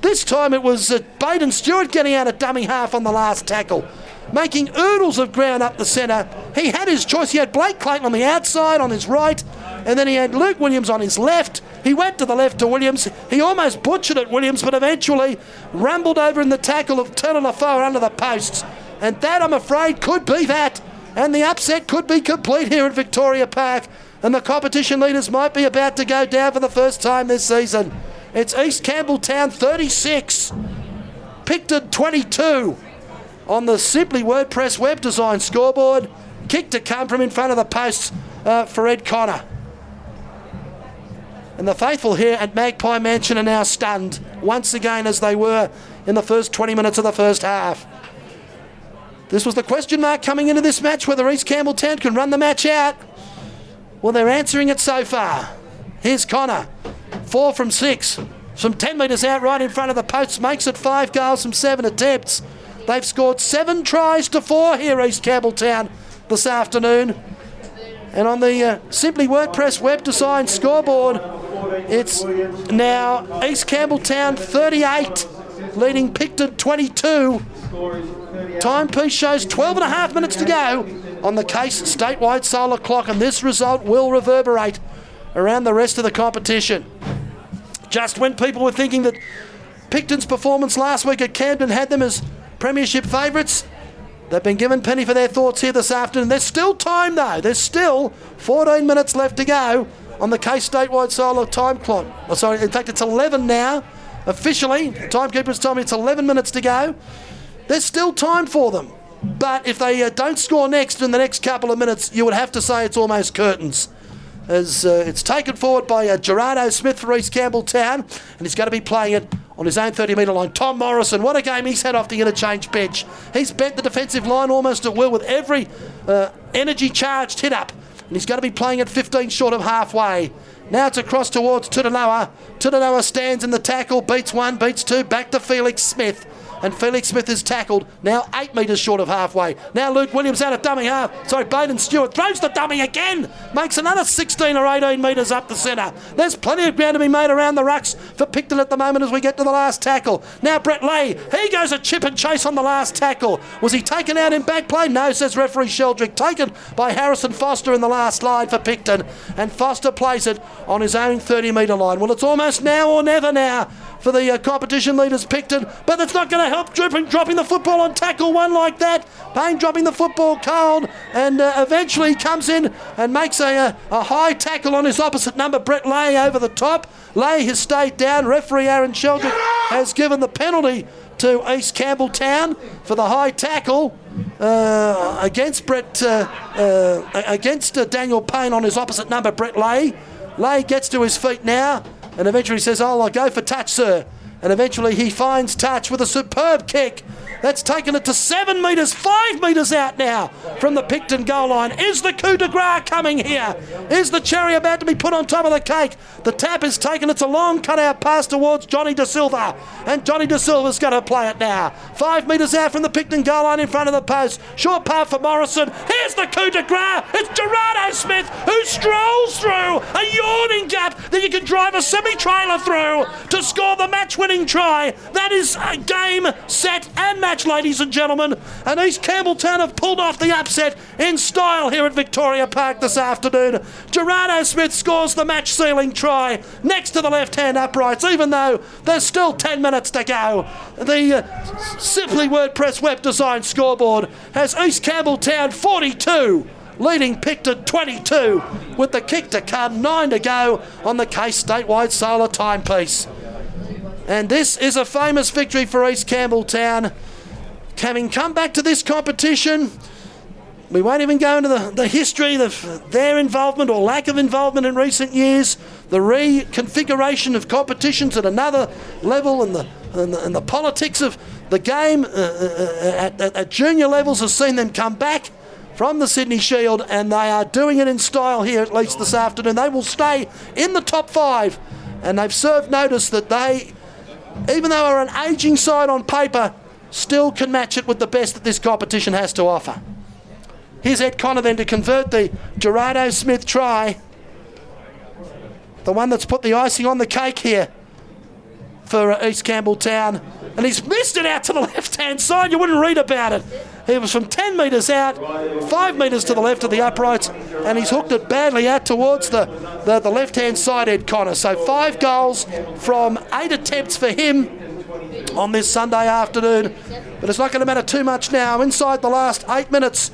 This time it was uh, Baden Stewart getting out a dummy half on the last tackle, making oodles of ground up the centre. He had his choice. He had Blake Clayton on the outside on his right, and then he had Luke Williams on his left. He went to the left to Williams. He almost butchered at Williams, but eventually rumbled over in the tackle of Tutanoa under the posts. And that, I'm afraid, could be that. And the upset could be complete here at Victoria Park. And the competition leaders might be about to go down for the first time this season. It's East Campbelltown thirty-six, Picton twenty-two. On the Simply WordPress Web Design scoreboard, kick to come from in front of the posts uh, for Ed Connor. And the faithful here at Magpie Mansion are now stunned, once again as they were in the first twenty minutes of the first half. This was the question mark coming into this match, whether East Campbelltown can run the match out. Well, they're answering it so far. Here's Connor, four from six, from ten metres out right in front of the posts, makes it five goals from seven attempts. They've scored seven tries to four here, East Campbelltown, this afternoon. And on the uh, Simply WordPress Web Design scoreboard, it's now East Campbelltown thirty-eight, leading Picton twenty-two. Timepiece shows twelve and a half minutes to go on the Case Statewide Solar clock, and this result will reverberate around the rest of the competition. Just when people were thinking that Picton's performance last week at Camden had them as Premiership favourites, they've been given penny for their thoughts here this afternoon. There's still time though. There's still fourteen minutes left to go on the Case Statewide Solar time clock. Oh, sorry, in fact, it's eleven now. Officially, the timekeepers told me it's eleven minutes to go. There's still time for them. But if they uh, don't score next in the next couple of minutes, you would have to say it's almost curtains. As uh, it's taken forward by uh, Gerardo Smith for East Campbelltown, and he's going to be playing it on his own thirty-metre line. Tom Morrison, what a game he's had off the interchange bench. He's bent the defensive line almost at will with every uh, energy-charged hit-up. And he's going to be playing at fifteen short of halfway. Now it's across towards Tutanoa. Tutanoa stands in the tackle, beats one, beats two, back to Felix Smith. And Felix Smith is tackled, now eight metres short of halfway. Now Luke Williams out of dummy half. Sorry, Baden Stewart throws the dummy again. Makes another sixteen or eighteen metres up the centre. There's plenty of ground to be made around the rucks for Picton at the moment as we get to the last tackle. Now Brett Lay, he goes a chip and chase on the last tackle. Was he taken out in back play? No, says referee Sheldrick. Taken by Harrison Foster in the last line for Picton. And Foster plays it on his own thirty metre line. Well, it's almost now or never now for the uh, competition leaders Picton, but that's not going to help Dripping dropping the football on tackle one like that. Payne dropping the football cold, and uh, eventually comes in and makes a, a, a high tackle on his opposite number, Brett Lay, over the top. Lay has stayed down. Referee Aaron Sheldrick has given the penalty to East Campbelltown for the high tackle uh, against Brett uh, uh, against uh, Daniel Payne on his opposite number, Brett Lay. Lay gets to his feet now, and eventually says, oh, I'll go for touch, sir. And eventually he finds touch with a superb kick. That's taken it to seven metres, five metres out now from the Picton goal line. Is the coup de grace coming here? Is the cherry about to be put on top of the cake? The tap is taken. It's a long cut-out pass towards Johnny De Silva. And Johnny De Silva's going to play it now. Five metres out from the Picton goal line in front of the post. Short pass for Morrison. Here's the coup de grace. It's Gerardo Smith who strolls through a yawning gap that you can drive a semi-trailer through to score the match-winning try. That is a game, set and match. Ladies and gentlemen, and East Campbelltown have pulled off the upset in style here at Victoria Park this afternoon. Gerardo Smith scores the match-sealing try next to the left-hand uprights, even though there's still ten minutes to go. The uh, Simply WordPress Web Design scoreboard has East Campbelltown forty-two, leading Picton twenty-two, with the kick to come, nine to go on the Case Statewide Solar timepiece. And this is a famous victory for East Campbelltown. Having come back to this competition, we won't even go into the, the history of their involvement or lack of involvement in recent years, the reconfiguration of competitions at another level, and the, and the, and the politics of the game uh, at, at, at junior levels has seen them come back from the Sydney Shield, and they are doing it in style here, at least this afternoon. They will stay in the top five, and they've served notice that they, even though are an ageing side on paper, still can match it with the best that this competition has to offer. Here's Ed Connor then to convert the Gerardo Smith try, the one that's put the icing on the cake here for East Campbelltown, and he's missed it out to the left-hand side. You wouldn't read about it. He was from ten metres out, five metres to the left of the uprights, and he's hooked it badly out towards the, the, the left-hand side, Ed Connor. So five goals from eight attempts for him on this Sunday afternoon. But it's not going to matter too much now. Inside the last eight minutes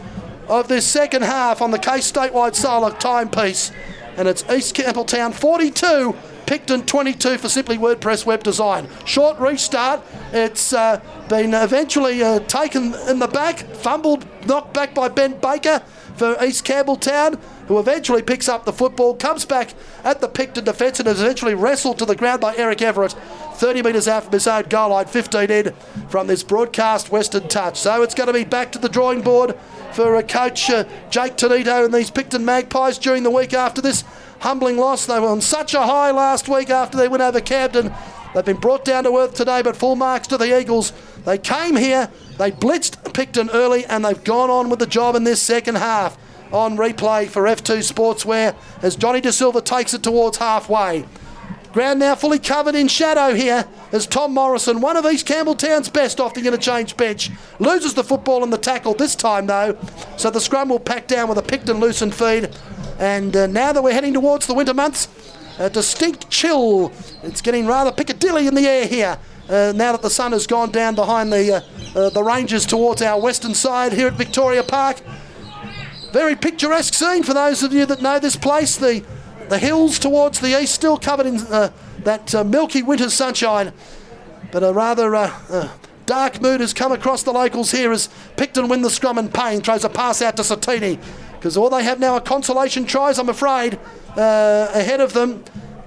of this second half on the Case Statewide Solar timepiece, and it's East Campbelltown forty-two, Picton twenty-two for Simply WordPress Web Design. Short restart. It's uh, been eventually uh, taken in the back, fumbled, knocked back by Ben Baker for East Campbelltown, who eventually picks up the football, comes back at the Picton defence, and is eventually wrestled to the ground by Eric Everett, thirty metres out from his own goal line, fifteen in from this broadcast Western touch. So it's going to be back to the drawing board for uh, coach uh, Jake Tonito and these Picton Magpies during the week after this humbling loss. They were on such a high last week after they went over Camden. They've been brought down to earth today, but full marks to the Eagles. They came here, they blitzed Picton early, and they've gone on with the job in this second half. On replay for F two Sportswear as Johnny De Silva takes it towards halfway. Ground now fully covered in shadow here as Tom Morrison, one of East Campbelltown's best off the interchange bench, loses the football in the tackle this time though, so the scrum will pack down with a Picton loosened feed. And uh, now that we're heading towards the winter months, a distinct chill. It's getting rather Piccadilly in the air here uh, now that the sun has gone down behind the, uh, uh, the ranges towards our western side here at Victoria Park. Very picturesque scene for those of you that know this place. The the hills towards the east still covered in uh, that uh, milky winter sunshine. But a rather uh, uh, dark mood has come across the locals here as Picton win the scrum, and Payne throws a pass out to Satini, because all they have now are consolation tries, I'm afraid, uh, ahead of them.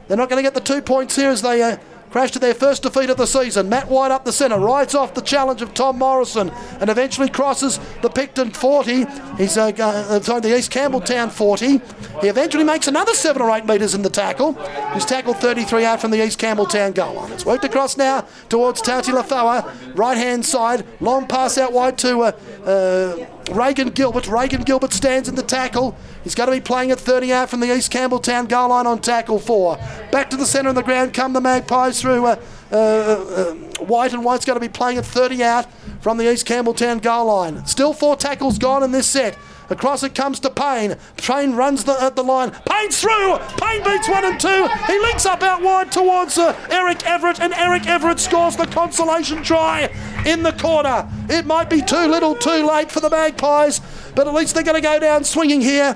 They're not going to get the two points here as they... Uh, crashed to their first defeat of the season. Matt White up the centre, rides off the challenge of Tom Morrison and eventually crosses the Picton forty. He's uh, uh, sorry, the East Campbelltown forty. He eventually makes another seven or eight metres in the tackle. He's tackled thirty-three out from the East Campbelltown goal line. It's worked across now towards Tauti Lafoa, right-hand side, long pass out wide to uh, uh, Reagan Gilbert. Reagan Gilbert stands in the tackle. He's going to be playing at thirty out from the East Campbelltown goal line on tackle four. Back to the centre of the ground come the Magpies through uh, uh, uh, White, and White's going to be playing at thirty out from the East Campbelltown goal line. Still four tackles gone in this set. Across it comes to Payne. Payne runs the, at the line. Payne's through! Payne beats one and two. He links up out wide towards uh, Eric Everett, and Eric Everett scores the consolation try in the corner. It might be too little too late for the Magpies, but at least they're going to go down swinging here.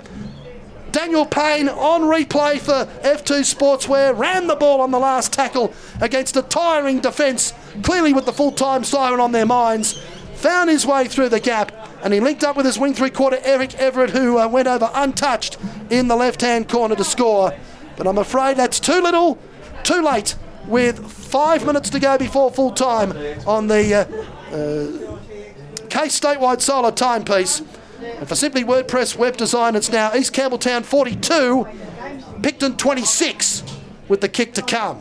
Daniel Payne on replay for F two Sportswear ran the ball on the last tackle against a tiring defence, clearly with the full-time siren on their minds. Found his way through the gap, and he linked up with his wing three-quarter Eric Everett, who uh, went over untouched in the left-hand corner to score. But I'm afraid that's too little, too late, with five minutes to go before full-time on the uh, uh, Case Statewide Solar timepiece. And for Simply WordPress Web Design, it's now East Campbelltown forty-two, Picton twenty-six, with the kick to come.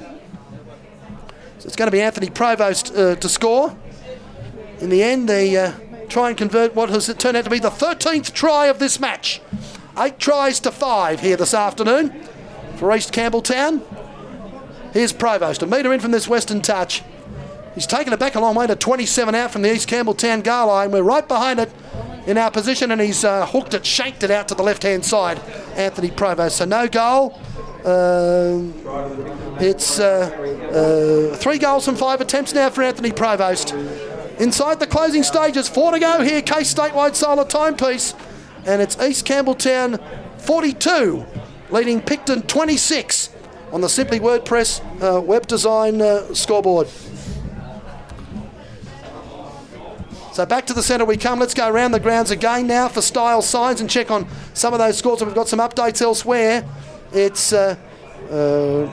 So it's going to be Anthony Provost uh, to score. In the end, they uh, try and convert what has turned out to be the thirteenth try of this match. Eight tries to five here this afternoon for East Campbelltown. Here's Provost, a metre in from this western touch. He's taken it back a long way to twenty-seven out from the East Campbelltown goal line. We're right behind it in our position, and he's uh, hooked it, shanked it out to the left-hand side, Anthony Provost. So no goal. Uh, it's uh, uh, three goals from five attempts now for Anthony Provost. Inside the closing stages, four to go here, Case Statewide Solar timepiece, and it's East Campbelltown forty-two leading Picton twenty-six on the Simply WordPress uh, Web Design uh, scoreboard. So back to the centre we come. Let's go around the grounds again now for Style Signs and check on some of those scores. We've got some updates elsewhere. It's uh, uh,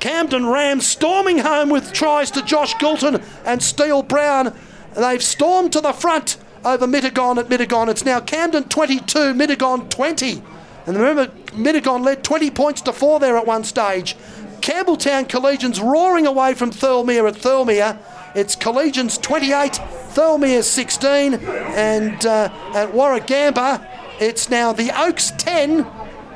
Camden Rams storming home with tries to Josh Gilton and Steele Brown. They've stormed to the front over Mittagong at Mittagong. It's now Camden twenty-two, Mittagong twenty. And remember, Mittagong led twenty points to four there at one stage. Campbelltown Collegians roaring away from Thirlmere at Thirlmere. It's Collegians twenty-eight, Thirlmere sixteen. And uh, at Warragamba, it's now the Oaks ten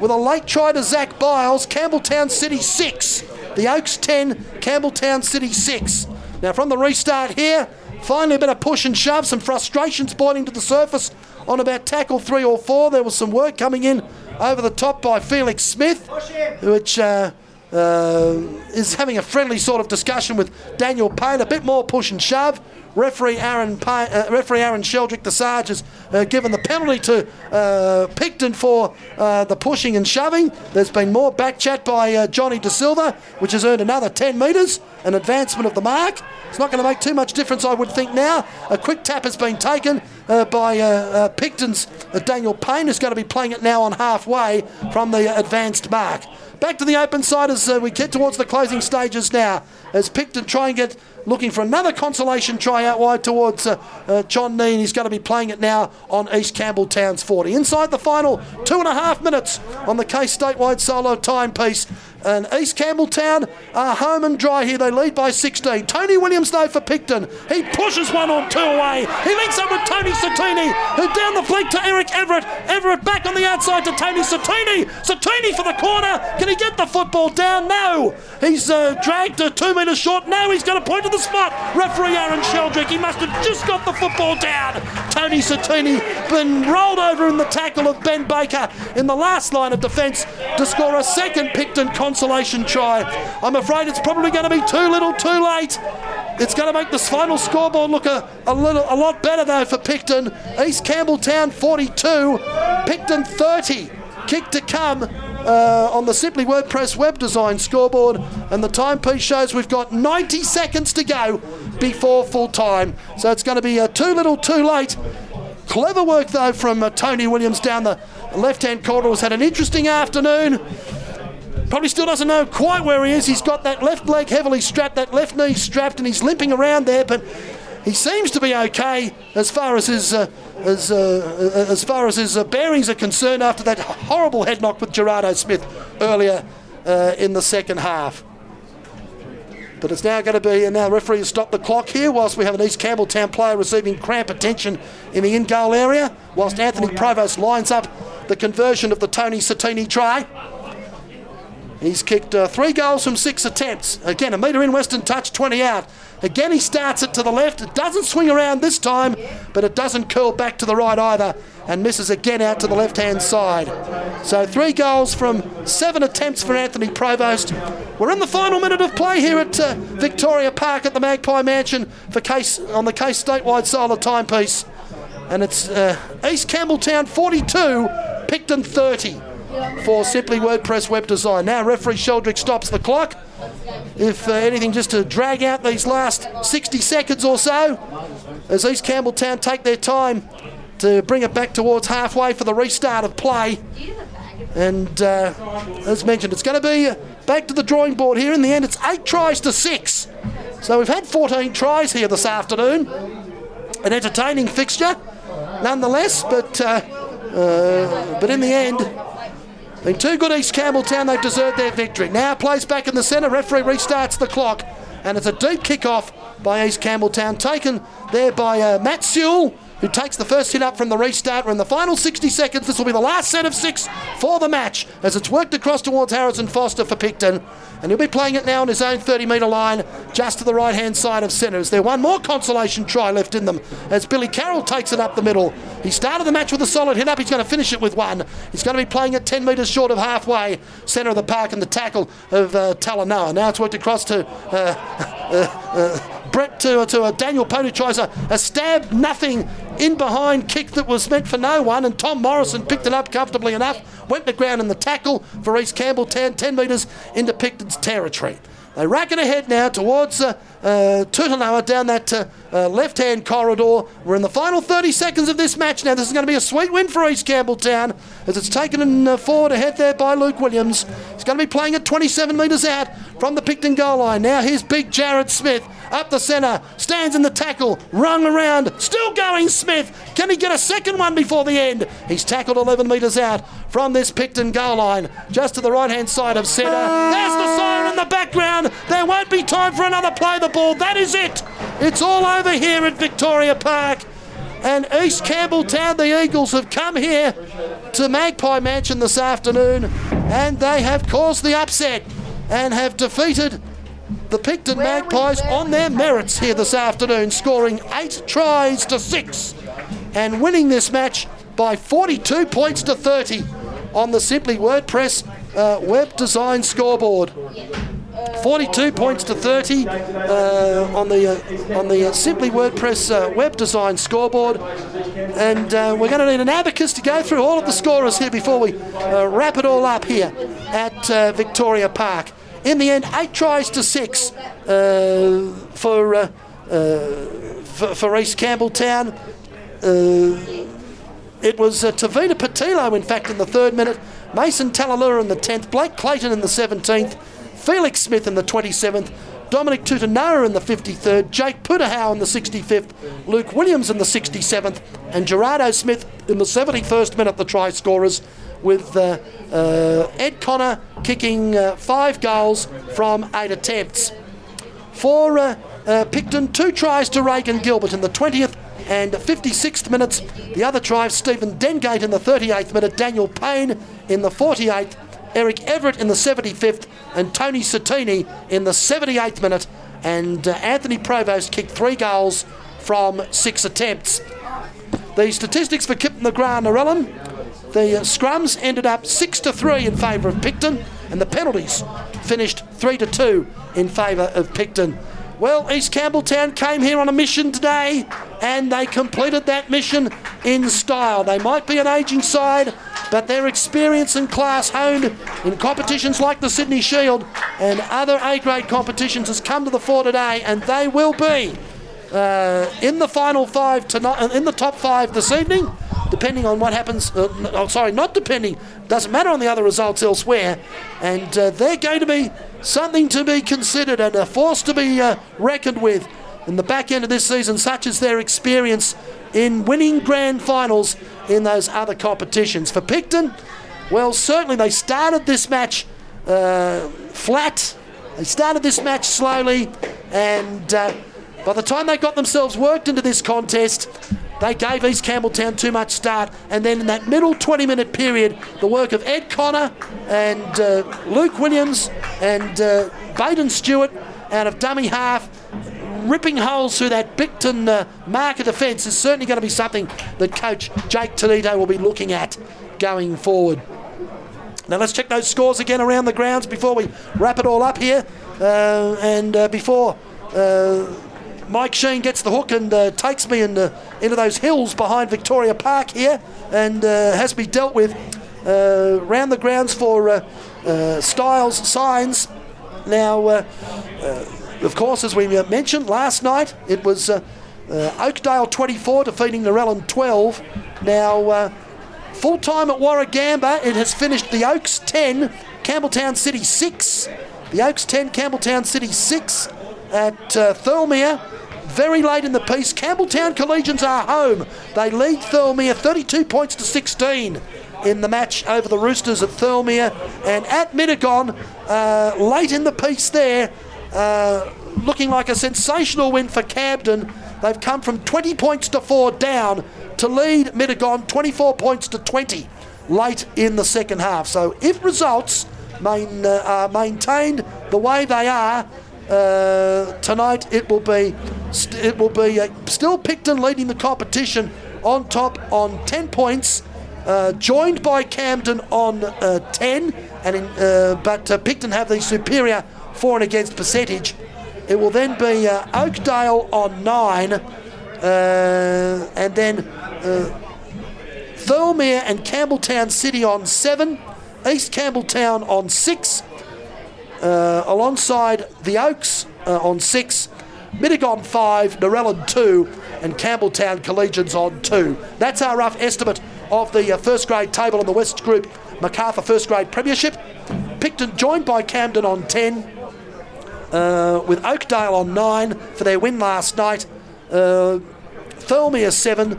with a late try to Zach Biles. Campbelltown City six. The Oaks ten, Campbelltown City six. Now from the restart here, finally a bit of push and shove, some frustrations boiling to the surface on about tackle three or four. There was some work coming in over the top by Felix Smith, which uh, uh, is having a friendly sort of discussion with Daniel Payne. A bit more push and shove. Referee Aaron Payne, uh, referee Aaron Sheldrick, the Sarge, has uh, given the penalty to uh, Picton for uh, the pushing and shoving. There's been more back chat by uh, Johnny De Silva, which has earned another ten metres, an advancement of the mark. It's not going to make too much difference, I would think, now. A quick tap has been taken uh, by uh, uh, Picton's uh, Daniel Payne, who's going to be playing it now on halfway from the advanced mark. Back to the open side as uh, we get towards the closing stages now, as Picton try and get looking for another consolation try out wide towards uh, uh, John Neen. He's going to be playing it now on East Campbelltown's forty. Inside the final two and a half minutes on the Case Statewide Solo timepiece. And East Campbelltown are home and dry here. They lead by sixteen. Tony Williams, though, for Picton. He pushes one on two away. He links up with Tony Satini, who down the flank to Eric Everett. Everett back on the outside to Tony Satini. Satini for the corner. Can he get the football down? No. He's uh, dragged uh, two metres short. Now he's going to point to the spot. Referee Aaron Sheldrick, he must have just got the football down. Tony Satini been rolled over in the tackle of Ben Baker in the last line of defence to score a second Picton contest. Consolation try. I'm afraid it's probably going to be too little, too late. It's going to make this final scoreboard look a, a little, a lot better though for Picton. East Campbelltown forty-two, Picton thirty. Kick to come uh, on the Simply WordPress Web Design scoreboard, and the timepiece shows we've got ninety seconds to go before full time. So it's going to be a too little, too late. Clever work though from uh, Tony Williams down the left-hand corridor. Has had an interesting afternoon. Probably still doesn't know quite where he is. He's got that left leg heavily strapped, that left knee strapped, and he's limping around there, but he seems to be okay as far as his uh, as uh, as far as his uh, bearings are concerned after that horrible head knock with Gerardo Smith earlier uh, in the second half. But it's now going to be, and now the referee has stopped the clock here whilst we have an East Campbelltown player receiving cramp attention in the in-goal area, whilst Anthony Provost lines up the conversion of the Tony Satini try. He's kicked uh, three goals from six attempts. Again, a metre in, Western touch, twenty out. Again, he starts it to the left. It doesn't swing around this time, but it doesn't curl back to the right either, and misses again out to the left-hand side. So three goals from seven attempts for Anthony Provost. We're in the final minute of play here at uh, Victoria Park at the Magpie Mansion for Case on the Case Statewide Solar timepiece. And it's uh, East Campbelltown forty-two, Picton thirty. For Simply WordPress Web Design. Now referee Sheldrick stops the clock. If uh, anything, just to drag out these last sixty seconds or so, as East Campbelltown take their time to bring it back towards halfway for the restart of play. And uh, as mentioned, it's going to be back to the drawing board here. In the end, it's eight tries to six. So we've had fourteen tries here this afternoon. An entertaining fixture, nonetheless. But, uh, uh, but in the end, been too good East Campbelltown, they've deserved their victory. Now plays back in the centre, referee restarts the clock, and it's a deep kick-off by East Campbelltown, taken there by uh, Matt Sewell, who takes the first hit up from the restart. We're in the final sixty seconds. This will be the last set of six for the match, as it's worked across towards Harrison Foster for Picton, and he'll be playing it now on his own thirty metre line, just to the right-hand side of centre. Is there one more consolation try left in them, as Billy Carroll takes it up the middle. He started the match with a solid hit up. He's going to finish it with one. He's going to be playing it ten metres short of halfway, centre of the park, and the tackle of uh, Talanoa. Now it's worked across to... Uh, uh, uh, Brett to, to a Daniel Payne, who tries a, a stab nothing in behind kick that was meant for no one, and Tom Morrison picked it up comfortably enough, went to ground in the tackle for East Campbelltown, ten metres into Picton's territory. They rack it ahead now towards uh, uh, Tutanoa down that uh, uh, left-hand corridor. We're in the final thirty seconds of this match now. This is going to be a sweet win for East Campbelltown as it's taken in, uh, forward ahead there by Luke Williams. He's going to be playing at twenty-seven metres out from the Picton goal line. Now here's big Jared Smith up the centre, stands in the tackle, rung around, still going Smith. Can he get a second one before the end? He's tackled eleven metres out from this Picton goal line, just to the right-hand side of centre. There's the siren in the background. There won't be time for another play the ball. That is it. It's all over here at Victoria Park. And East Campbelltown, the Eagles, have come here to Magpie Mansion this afternoon, and they have caused the upset and have defeated the Picton Magpies on their merits here this afternoon, scoring eight tries to six and winning this match by forty-two points to thirty on the Simply WordPress uh, web design scoreboard. forty-two points to thirty uh, on the uh, on the uh, Simply WordPress uh, web design scoreboard, and uh, we're going to need an abacus to go through all of the scorers here before we uh, wrap it all up here at uh, Victoria Park. In the end, eight tries to six uh, for, uh, uh, for for East Campbelltown. Uh, it was uh, Tavita Patilo, in fact, in the third minute, Mason Talalura in the tenth, Blake Clayton in the seventeenth. Felix Smith in the twenty-seventh, Dominic Tutanoa in the fifty-third, Jake Putahau in the sixty-fifth, Luke Williams in the sixty-seventh, and Gerardo Smith in the seventy-first minute, the try scorers, with uh, uh, Ed Connor kicking uh, five goals from eight attempts. For uh, uh, Picton, two tries to Reagan Gilbert in the twentieth and fifty-sixth minutes. The other tries, Stephen Dengate in the thirty-eighth minute, Daniel Payne in the forty-eighth, Eric Everett in the seventy-fifth, and Tony Satini in the seventy-eighth minute, and uh, Anthony Provost kicked three goals from six attempts. The statistics for Kip McGrath Narellan: the uh, scrums ended up six to three in favour of Picton, and the penalties finished three to two in favour of Picton. Well, East Campbelltown came here on a mission today, and they completed that mission in style. They might be an ageing side, but their experience and class honed in competitions like the Sydney Shield and other A-grade competitions has come to the fore today, and they will be uh, in the final five tonight, in the top five this evening, depending on what happens. Uh, oh, sorry, not depending. Doesn't matter on the other results elsewhere, and uh, they're going to be something to be considered and a force to be uh, reckoned with in the back end of this season, such as their experience in winning grand finals in those other competitions. For Picton, well, certainly they started this match uh, flat. They started this match slowly, and uh, by the time they got themselves worked into this contest, they gave East Campbelltown too much start. And then in that middle twenty-minute period, the work of Ed Connor and uh, Luke Williams and uh, Baden Stewart out of dummy half, ripping holes through that Picton uh, marker defence, is certainly going to be something that coach Jake Tonito will be looking at going forward. Now let's check those scores again around the grounds before we wrap it all up here. Uh, and uh, before... Uh, Mike Sheen gets the hook and uh, takes me in, uh, into those hills behind Victoria Park here, and uh, has me dealt with uh, round the grounds for uh, uh, Styles Signs. Now, uh, uh, of course, as we mentioned last night, it was uh, uh, Oakdale twenty-four defeating Narellan twelve. Now, uh, full-time at Warragamba, it has finished the Oaks ten, Campbelltown City six. The Oaks ten, Campbelltown City six at uh, Thirlmere. Very late in the piece, Campbelltown Collegians are home. They lead Thirlmere thirty-two points to sixteen in the match over the Roosters at Thirlmere. And at Mittagong, uh, late in the piece there, uh, looking like a sensational win for Camden. They've come from twenty points to four down to lead Mittagong twenty-four points to twenty late in the second half. So if results main, uh, are maintained the way they are, Uh, tonight it will be st- it will be uh, still Picton leading the competition on top on ten points, uh, joined by Camden on uh, ten, and in, uh, but uh, Picton have the superior for and against percentage. It will then be uh, Oakdale on nine, uh, and then uh, Thirlmere and Campbelltown City on seven, East Campbelltown on six, Uh, alongside the Oaks uh, on six, Mittagong five, Narellan two, and Campbelltown Collegians on two. That's our rough estimate of the uh, first grade table in the West Group MacArthur First Grade Premiership. Picton joined by Camden on ten, uh, with Oakdale on nine for their win last night. Uh, Thirlmere seven,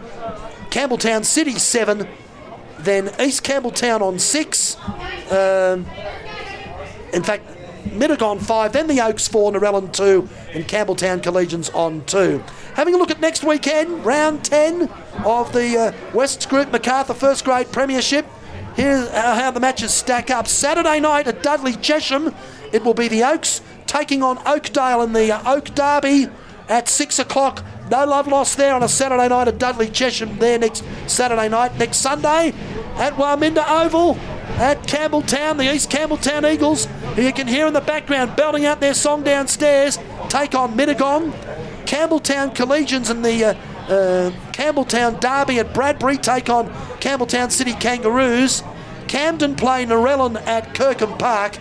Campbelltown City seven, then East Campbelltown on six. Um, in fact, Mittagong five, then the Oaks four, Narellan two, and Campbelltown Collegians on two. Having a look at next weekend, round ten of the uh, West Group MacArthur First Grade Premiership. Here's how the matches stack up. Saturday night at Dudley Chesham, it will be the Oaks taking on Oakdale in the uh, Oak Derby at six o'clock. No love lost there on a Saturday night at Dudley Chesham there next Saturday night. Next Sunday at Warminda Oval at Campbelltown, the East Campbelltown Eagles, who you can hear in the background belting out their song downstairs, take on Mittagong. Campbelltown Collegians and the uh, Uh, Campbelltown Derby at Bradbury take on Campbelltown City Kangaroos. Camden play Narellan at Kirkham Park.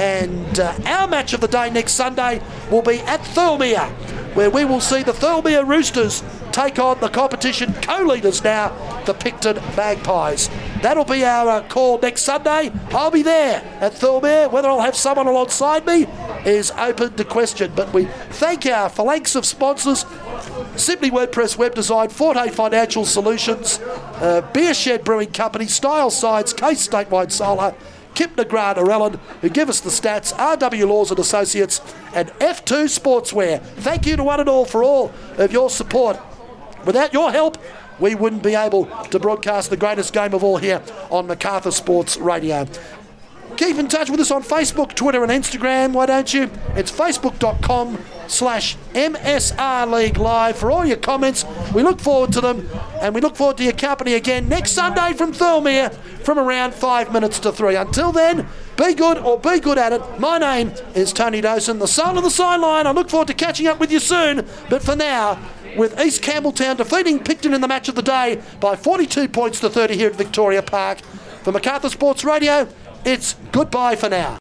And uh, our match of the day next Sunday will be at Thirlmere, where we will see the Thirlmere Roosters take on the competition co-leaders now, the Picton Magpies. That'll be our uh, call next Sunday. I'll be there at Thirlmere. Whether I'll have someone alongside me is open to question. But we thank our phalanx of sponsors: Simply WordPress Web Design, Forte Financial Solutions, uh, Beer Shed Brewing Company, Style Signs, Case Statewide Solar, Kip Negrad Narellan, who give us the stats, R W Laws and Associates, and F two Sportswear. Thank you to one and all for all of your support. Without your help, we wouldn't be able to broadcast the greatest game of all here on MacArthur Sports Radio. Keep in touch with us on Facebook, Twitter and Instagram, why don't you? It's facebook.com slash MSR League Live for all your comments. We look forward to them, and we look forward to your company again next Sunday from Thirlmere from around five minutes to three. Until then, be good or be good at it. My name is Tony Dawson, the soul of the sideline. I look forward to catching up with you soon, but for now, with East Campbelltown defeating Picton in the match of the day by forty-two points to thirty here at Victoria Park. For MacArthur Sports Radio, it's goodbye for now.